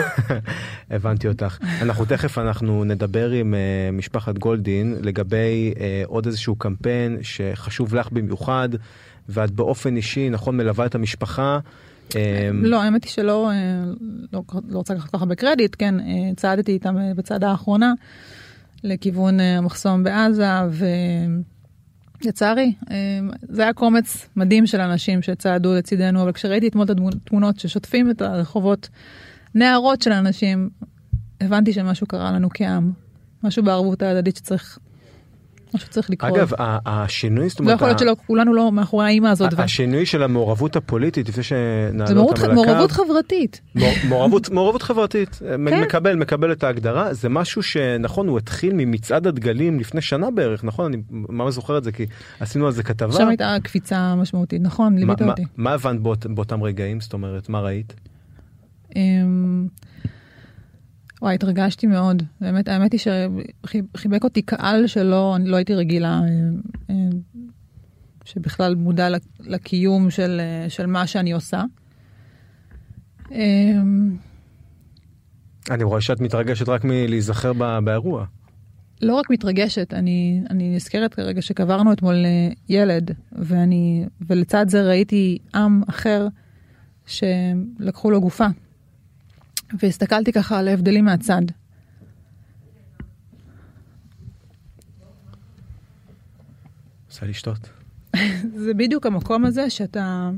הבנתי אותך. אנחנו תכף נדבר עם משפחת גולדין, לגבי עוד איזשהו קמפיין שחשוב לך במיוחד, ואת באופן אישי, נכון, מלווה את המשפחה. לא, האמת היא שלא, לא רוצה ככה בקרדיט, כן, צעדתי איתם בצעדה האחרונה, לכיוון המחסום בעזה, לצערי, זה היה קומץ מדהים של אנשים שצעדו לצידנו, אבל כשראיתי אתמול את התמונות ששוטפים את הרחובות נערות של אנשים, הבנתי שמשהו קרה לנו כעם, משהו בערבות ההדדית שצריך, משהו צריך לקרות. אגב, השינוי, זאת אומרת... לא יכול להיות שלא, כולנו לא מאחורי האימא הזאת. השינוי של המעורבות הפוליטית, לפני שנעלה אותם על הקו... מעורבות חברתית. מעורבות חברתית. מקבל את ההגדרה. זה משהו שנכון, הוא התחיל ממצעד הדגלים לפני שנה בערך, נכון? אני ממש זוכר את זה, כי עשינו על זה כתבה. שם הייתה קפיצה משמעותית, נכון, ליבית אותי. מה הבנת באותם רגעים? זאת אומרת, מה ראית? וואי, התרגשתי מאוד. באמת, האמת היא שחיבק אותי קהל שלא, אני לא הייתי רגילה, שבכלל מודע לקיום של מה שאני עושה. אני רואה שאת מתרגשת רק מלהיזכר באירוע. לא רק מתרגשת, אני נזכרת כרגע שקברנו אתמול ילד, ולצד זה ראיתי עם אחר שלקחו לו גופה. והסתכלתי ככה על ההבדלים מהצד. עושה לשתות. זה בדיוק המקום הזה שאתה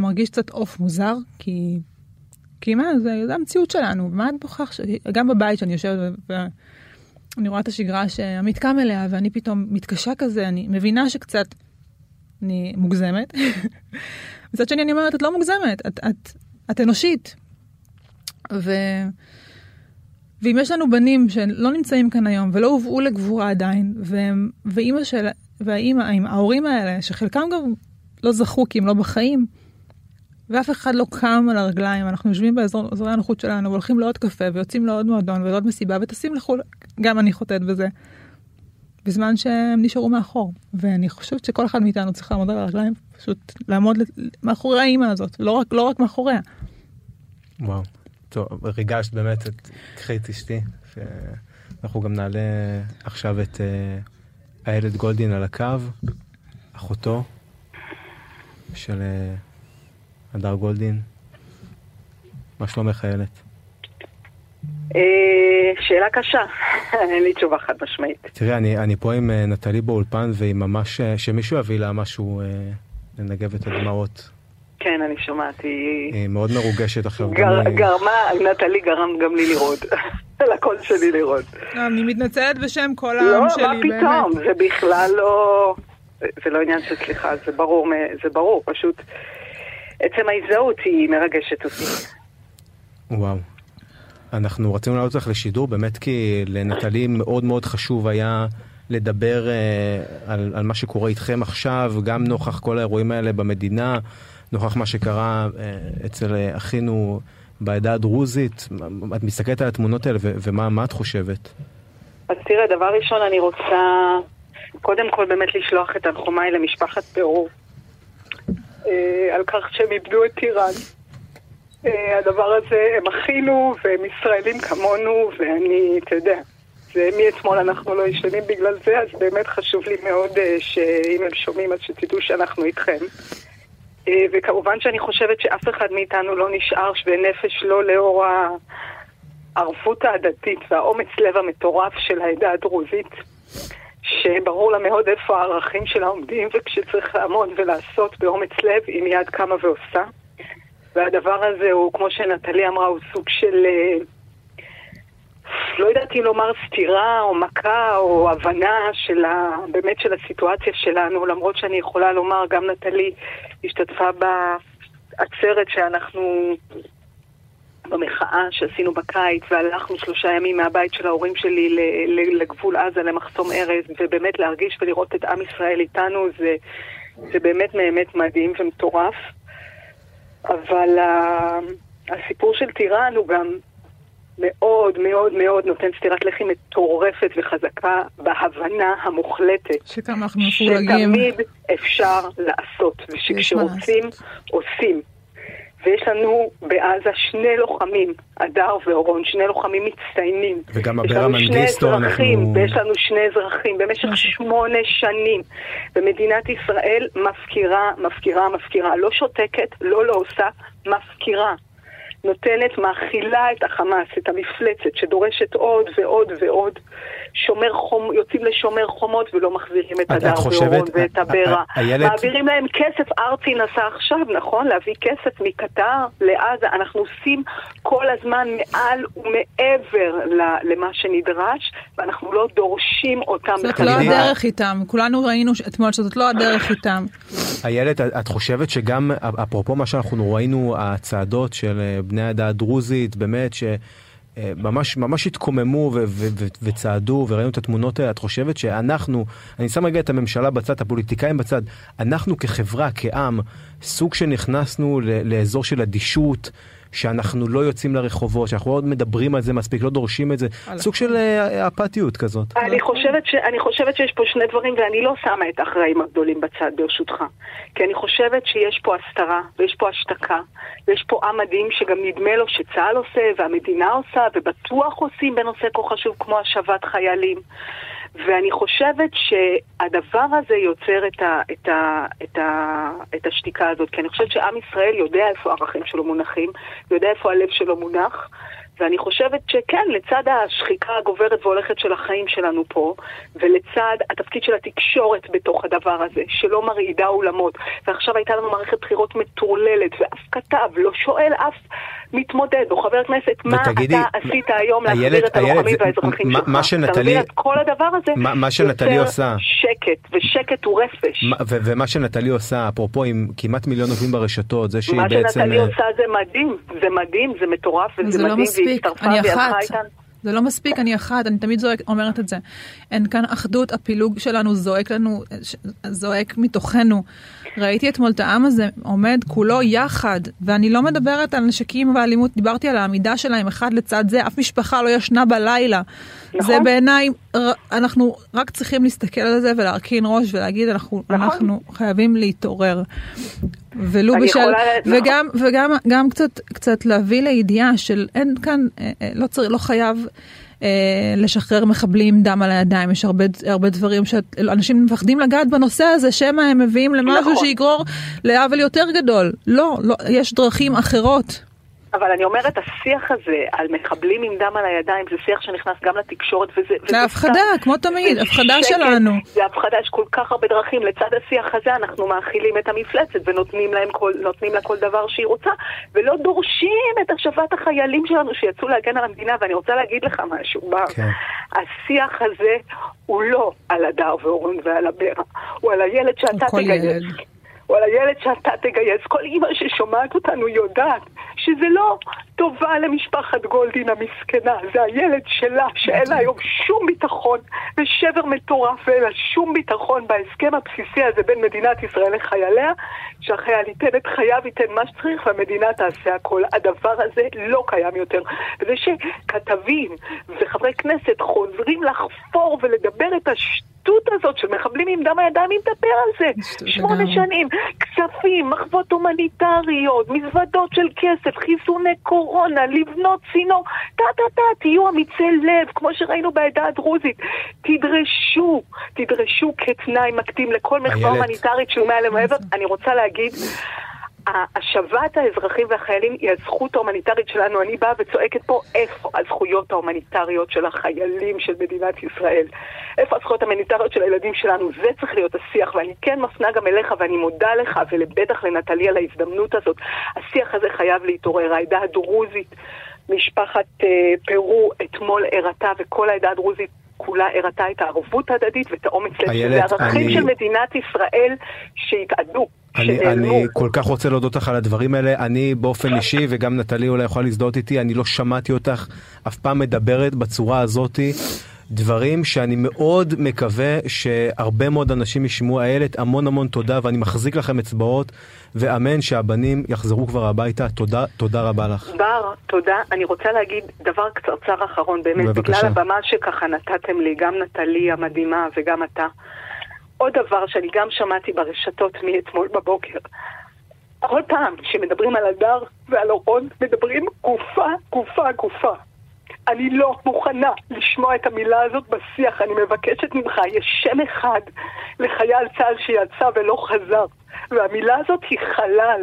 מרגיש קצת אוף מוזר, כי מה, זה המציאות שלנו. מה את בוכח? גם בבית שאני יושבת ואני רואה את השגרה שעמית קם אליה, ואני פתאום מתקשה כזה, אני מבינה שקצת אני מוגזמת. מצד שני אני אומרת, את לא מוגזמת, את אנושית. ואם יש לנו בנים שלא נמצאים כאן היום ולא הובאו לגבורה עדיין, והאימא עם ההורים האלה שחלקם גם לא זכו כי הם לא בחיים, ואף אחד לא קם על הרגליים, אנחנו יושבים באזורי הנוחות שלנו והולכים לעוד קפה ויוצאים לעוד מועדון ולעוד מסיבה וטסים לחול, גם אני חוטאת בזה, בזמן שהם נשארו מאחור. ואני חושבת שכל אחד מאיתנו צריך לעמוד על הרגליים, פשוט לעמוד מאחורי האימא הזאת, לא רק מאחוריה. וואו, טוב, ריגשת באמת, קחי את אשתי, אנחנו גם נעלה עכשיו את איילת גולדין על הקו, אחותו של הדר גולדין. מה שלומך, איילת? שאלה קשה, אין לי תשובה חד משמעית. תראי, אני פה עם נטלי באולפן, והיא ממש, שמישהו יביא לה משהו לנגב את הדמעות. כן, אני שומעת, היא מאוד מרוגשת עכשיו. נטלי גרם גם לי לראות, לקול שלי לראות. אני מתנצלת בשם כל העם שלי. לא, מה פתאום, זה בכלל לא, זה לא עניין של סליחה, זה ברור, פשוט עצם ההזדהות היא מרגשת אותי. וואו, אנחנו רצינו להעלות אותך לשידור, באמת כי לנטלי מאוד מאוד חשוב היה... לדבר על מה שקורה איתכם עכשיו, גם נוכח כל האירועים האלה במדינה, נוכח מה שקרה אצל אחינו בעדה הדרוזית. את מסתכלת על התמונות האלה ומה את חושבת? אז תראה, דבר ראשון אני רוצה קודם כל באמת לשלוח את תנחומיי למשפחת פאור על כך שהם איבדו את טירן. הדבר הזה הם אכילו והם ישראלים כמונו, ואני, אתה יודע, זה מאתמול אנחנו לא ישנים בגלל זה, אז באמת חשוב לי מאוד שאם הם שומעים אז שתדעו שאנחנו איתכם. וכמובן שאני חושבת שאף אחד מאיתנו לא נשאר שווה נפש לא לאור הערבות העדתית והאומץ לב המטורף של העדה הדרוזית, שברור לה מאוד איפה הערכים שלה עומדים, וכשצריך לעמוד ולעשות באומץ לב היא מיד קמה ועושה. והדבר הזה הוא, כמו שנטלי אמרה, הוא סוג של, לא ידעתי לומר סתירה או מכה או הבנה של באמת של הסיטואציה שלנו, למרות שאני יכולה לומר, גם נטלי השתתפה בעצרת שאנחנו במחאה שעשינו בקיץ, והלכנו 3 ימים מהבית של ההורים שלי לגבול עזה, למחסום ארז, ובאמת להרגיש ולראות את עם ישראל איתנו, זה באמת באמת מדהים ומטורף. אבל הסיפור של טירן הוא גם מאוד מאוד מאוד נותן סתירת לחי מטורפת וחזקה בהבנה המוחלטת שתמיד אפשר לעשות, ושכשרוצים עושים. ויש לנו בעזה 2 לוחמים, אדר ואורון, 2 לוחמים מצטיינים. וגם אברה מנגיסטו אנחנו... ויש לנו 2 אזרחים במשך 8 שנים. במדינת ישראל מפקירה, מפקירה, מפקירה. לא שותקת, לא עושה, מפקירה. נותנת, מאכילה את החמאס, את המפלצת, שדורשת עוד ועוד ועוד. יוצאים לשומר חומות ולא מחזירים את הדר ואורון ואת הברה. מעבירים להם כסף, ארצי נסע עכשיו, נכון? להביא כסף מקטר לעזה. אנחנו עושים כל הזמן מעל ומעבר למה שנדרש, ואנחנו לא דורשים אותם. זאת לא הדרך איתם. כולנו ראינו אתמול שזאת לא הדרך איתם. איילת, את חושבת שגם, אפרופו מה שאנחנו ראינו, הצעדות של בני העדה הדרוזית, באמת שממש התקוממו וצעדו וראינו את התמונות האלה, את חושבת שאנחנו, אני שם רגע את הממשלה בצד, את הפוליטיקאים בצד, אנחנו כחברה, כעם, סוג שנכנסנו לאזור של אדישות, שאנחנו לא יוצאים לרחובות, שאנחנו עוד מדברים על זה מספיק, לא דורשים את זה, סוג של אפתיות כזאת. אני חושבת שיש פה 2 דברים, ואני לא שמה את האחראים הגדולים בצד ברשותך, כי אני חושבת שיש פה הסתרה, ויש פה השתקה, ויש פה עם מדהים שגם נדמה לו שצהל עושה, והמדינה עושה, ובטוח עושים בנושא כה חשוב כמו השבת חיילים, ואני חושבת שהדבר הזה יוצר את השתיקה הזאת, כי אני חושבת שעם ישראל יודע איפה הערכים שלו מונחים, יודע איפה הלב שלו מונח, ואני חושבת שכן, לצד השחיקה הגוברת והולכת של החיים שלנו פה, ולצד התפקיד של התקשורת בתוך הדבר הזה, שלא מרעידה אולמות, ועכשיו הייתה לנו מערכת בחירות מטורללת, ואף כתב, לא שואל אף מתמודד, או חבר כנסת, מה אתה עשית היום להחזיר את הלוחמים והאזרחים שלך? אתה מבין את כל הדבר הזה? מה שנטלי עושה? שקט, ושקט הוא רפש. ומה שנטלי עושה, אפרופו עם כמעט מיליון עובדים ברשתות, זה שהיא בעצם... מה שנטלי עושה זה מדהים, זה מדהים, זה מטורף, וזה מדהים. אני אחת, זה לא מספיק, אני אחת, אני תמיד אומרת את זה. אין כאן אחדות, הפילוג שלנו זועק מתוכנו. ראיתי אתמול את העם הזה עומד כולו יחד, ואני לא מדברת על נשקים ואלימות, דיברתי על העמידה שלהם אחד לצד זה, אף משפחה לא ישנה בלילה. זה בעיניי, אנחנו רק צריכים להסתכל על זה ולהרכין ראש ולהגיד, אנחנו חייבים להתעורר. וגם קצת להביא לידיעה של אין כאן, לא חייב לשחרר מחבלים דם על הידיים, יש הרבה דברים שאנשים מפחדים לגעת בנושא הזה, שמה הם מביאים למשהו שיגרור לעוול יותר גדול. לא, יש דרכים אחרות. אבל אני אומרת, השיח הזה על מחבלים עם דם על הידיים, זה שיח שנכנס גם לתקשורת, וזה הפחדה, כמו תמיד, הפחדה שלנו. זה הפחדה, יש כל כך הרבה דרכים. לצד השיח הזה אנחנו מאכילים את המפלצת, ונותנים לה כל דבר שהיא רוצה, ולא דורשים את השבת החיילים שלנו שיצאו להגן על המדינה. ואני רוצה להגיד לך משהו, השיח הזה הוא לא על הדר ואורון ועל הברה, הוא על הילד שאתה תגייס. או על הילד שאתה תגייס, כל אימא ששומעת אותנו יודעת שזה לא טובה למשפחת גולדין המסכנה, זה הילד שלה שאין לה היום שום ביטחון, ושבר מטורף, ואין לה שום ביטחון בהסכם הבסיסי הזה בין מדינת ישראל לחייליה, שהחייל ייתן את חייו, ייתן מה שצריך, והמדינה תעשה הכל. הדבר הזה לא קיים יותר. וזה שכתבים וחברי כנסת חוזרים לחפור ולדבר את השטות הזאת של מחבלים עם דם הידיים, היא מדבר על זה. 8 שנים, כספים, מחוות הומניטריות, מזוודות של כסף, חיסוני קורונה, לבנות צינור, תהיו אמיצי לב, כמו שראינו בעדה הדרוזית. תדרשו כתנאי מקדים לכל מחווה הומניטרית שהוא מעל למעבר. אני רוצה להגיד... השבת האזרחים והחיילים היא הזכות ההומניטרית שלנו. אני באה וצועקת פה, איפה הזכויות ההומניטריות של החיילים של מדינת ישראל? איפה הזכויות ההומניטריות של הילדים שלנו? זה צריך להיות השיח, ואני כן מפנה גם אליך, ואני מודה לך, ולבטח לנטלי על ההזדמנות הזאת. השיח הזה חייב להתעורר. העדה הדרוזית, משפחת פירו, אתמול הרתה, וכל העדה הדרוזית כולה הרתה את הערבות הדדית ואת האומץ לב. זה ערכים של מדינת ישראל שהתעדו. אני כל כך רוצה להודות לך על הדברים האלה. אני באופן אישי, וגם נטלי אולי יכולה להזדהות איתי, אני לא שמעתי אותך אף פעם מדברת בצורה הזאת, דברים שאני מאוד מקווה שהרבה מאוד אנשים ישמעו. איילת, המון המון תודה, ואני מחזיק לכם אצבעות, ואמן שהבנים יחזרו כבר הביתה. תודה, תודה רבה לך. בר, תודה. אני רוצה להגיד דבר קצרצר אחרון, באמת, בגלל הבמה שככה נתתם לי, גם נטלי המדהימה וגם אתה. עוד דבר שאני גם שמעתי ברשתות מאתמול בבוקר, כל פעם שמדברים על הדר ועל אורון, מדברים גופה, גופה, גופה. אני לא מוכנה לשמוע את המילה הזאת בשיח. אני מבקשת ממך, יש שם אחד לחייל צהל שיצא ולא חזר, והמילה הזאת היא חלל.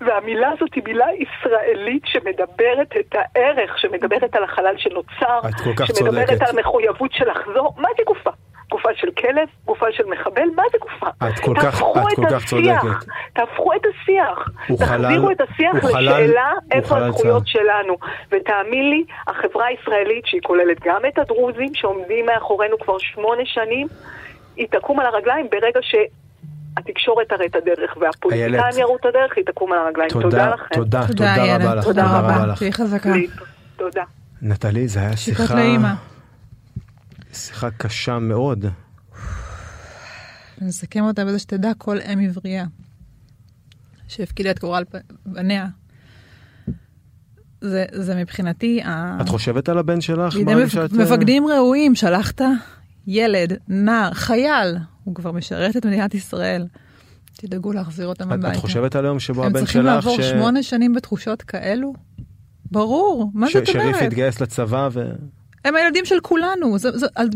והמילה הזאת היא מילה ישראלית שמדברת את הערך, שמדברת על החלל שנוצר, שמדברת צודקת. על המחויבות של לחזור. מה זה גופה? גופה של כלב, גופה של מחבל, מה זה גופה? את כל כך, את כל כך צודקת. תהפכו את השיח, תחזירו את השיח לשאלה איפה הזכויות שלנו. ותאמין לי, החברה הישראלית, שהיא כוללת גם את הדרוזים שעומדים מאחורינו כבר 8 שנים, היא תקום על הרגליים ברגע שהתקשורת הראה את הדרך והפוליטיקאים יראו את הדרך, היא תקום על הרגליים. תודה לכם. תודה, תודה רבה לך. תודה רבה. תהיה חזקה. תודה. נטלי, זה היה שיחה... שיחה קשה מאוד. נסכם אותה בזה שתדע כל אם עברייה שהפקידה את קורל בניה. זה מבחינתי... את חושבת על הבן שלך? מפקדים ראויים, שלחת ילד, נער, חייל, הוא כבר משרת את מדינת ישראל. תדאגו להחזיר אותם הביתה. את חושבת על היום שבו הבן שלך... הם צריכים לעבור 8 שנים בתחושות כאלו? ברור, מה זאת אומרת? שריף התגייס לצבא ו... הם הילדים של כולנו,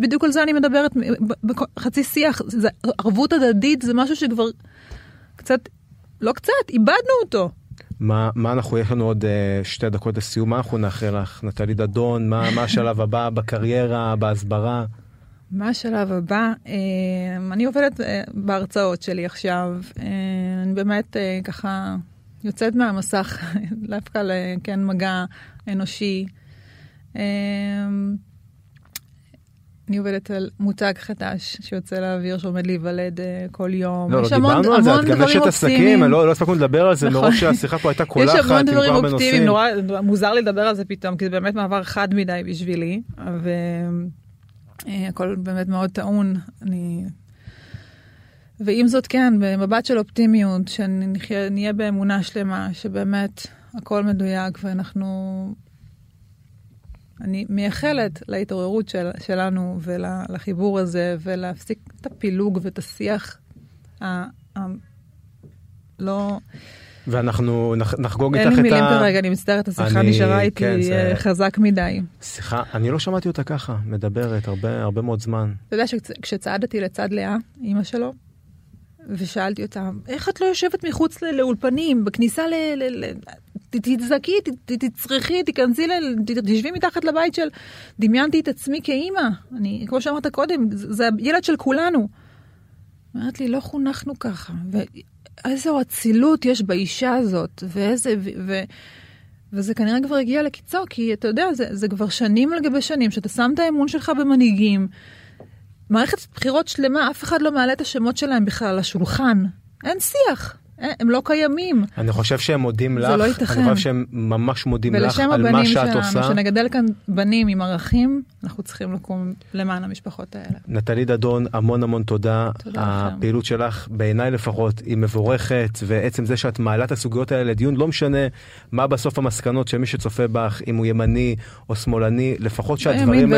בדיוק על זה אני מדברת, חצי שיח, ערבות הדדית, זה משהו שכבר קצת, לא קצת, איבדנו אותו. מה אנחנו, יש לנו עוד 2 דקות לסיום, מה אנחנו נאחל לך, נטלי דדון, מה השלב הבא בקריירה, בהסברה? מה השלב הבא? אני עובדת בהרצאות שלי עכשיו, אני באמת ככה יוצאת מהמסך, דווקא למגע אנושי, אני עובדת על מותג חדש שיוצא לאוויר שעומד להיוולד כל יום. לא, דיברנו על זה, את גם יש את עסקים, לא הספקנו לדבר על זה, מרוב שהשיחה פה הייתה קולה אחת. יש המון דברים אופטימיים, נורא מוזר לדבר על זה פתאום, כי זה באמת מעבר חד מדי בשבילי, והכל באמת מאוד טעון. ועם זאת כן, במבט של אופטימיות, שנהיה באמונה שלמה, שבאמת הכל מדויק, ואנחנו... אני מייחלת להתעוררות שלנו ולחיבור הזה, ולהפסיק את הפילוג ואת השיח לא... ואנחנו נחגוג איתך את ה... אין לי מילים כרגע, אני מצטערת, השיחה נשארה איתי חזק מדי. שיחה, אני לא שמעתי אותה ככה, מדברת הרבה מאוד זמן. אתה יודע שכשצעדתי לצד לאה, אמא שלו, ושאלתי אותה, איך את לא יושבת מחוץ לאולפנים, בכניסה תתזקי, תצרכי, תיכנסי, תשבי מתחת לבית של... דמיינתי את עצמי כאימא. אני, כמו שאמרת קודם, זה הילד של כולנו. אמרת לי, לא חונכנו ככה. ואיזו הצילות יש באישה הזאת, וזה כנראה כבר הגיע לקיצו, כי אתה יודע, זה כבר שנים לגבי שנים, שאתה שם את האמון שלך במנהיגים, מערכת בחירות שלמה, אף אחד לא מעלה את השמות שלהם בכלל לשולחן. אין שיח. הם לא קיימים. אני חושב שהם מודים לך. זה לא ייתכן. אני חושב שהם ממש מודים לך על מה שאת עושה. ולשם הבנים שלנו, שנגדל כאן בנים עם ערכים, אנחנו צריכים לקום למען המשפחות האלה. נטלי דדון, המון המון תודה. תודה לכם. הפעילות שלך, בעיניי לפחות, היא מבורכת, ועצם זה שאת מעלה את הסוגיות האלה לדיון, לא משנה מה בסוף המסקנות שמי שצופה בך, אם הוא ימני או שמאלני, לפחות שהדברים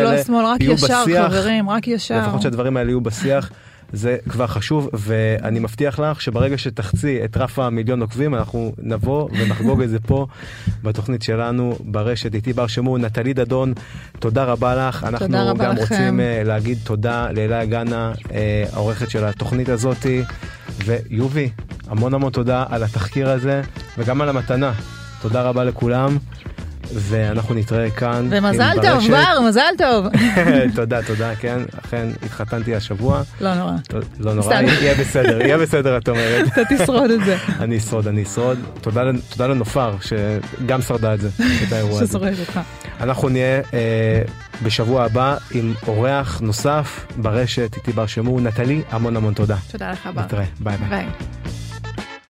האלה יהיו בשיח. זה כבר חשוב, ואני מבטיח לך שברגע שתחצי את רף המיליון עוקבים, אנחנו נבוא ונחגוג את זה פה, בתוכנית שלנו, ברשת. איתי בר שם אור, נטלי דדון, תודה רבה לך. אנחנו גם רוצים להגיד תודה ללאה גנה, העורכת של התוכנית הזאת, ויובי, המון המון תודה על התחקיר הזה, וגם על המתנה. תודה רבה לכולם. ואנחנו נתראה כאן. ומזל טוב, בר, מזל טוב. תודה, תודה, כן. אכן, התחתנתי השבוע. לא נורא. לא נורא, יהיה בסדר, יהיה בסדר, את אומרת. אתה תשרוד את זה. אני אשרוד, אני אשרוד. תודה לנופר, שגם שרדה את זה, את האירוע הזה. ששורד אותך. אנחנו נהיה בשבוע הבא עם אורח נוסף ברשת, איתי בר שם אור, נטלי, המון המון תודה. תודה לך, בר. נתראה, ביי ביי.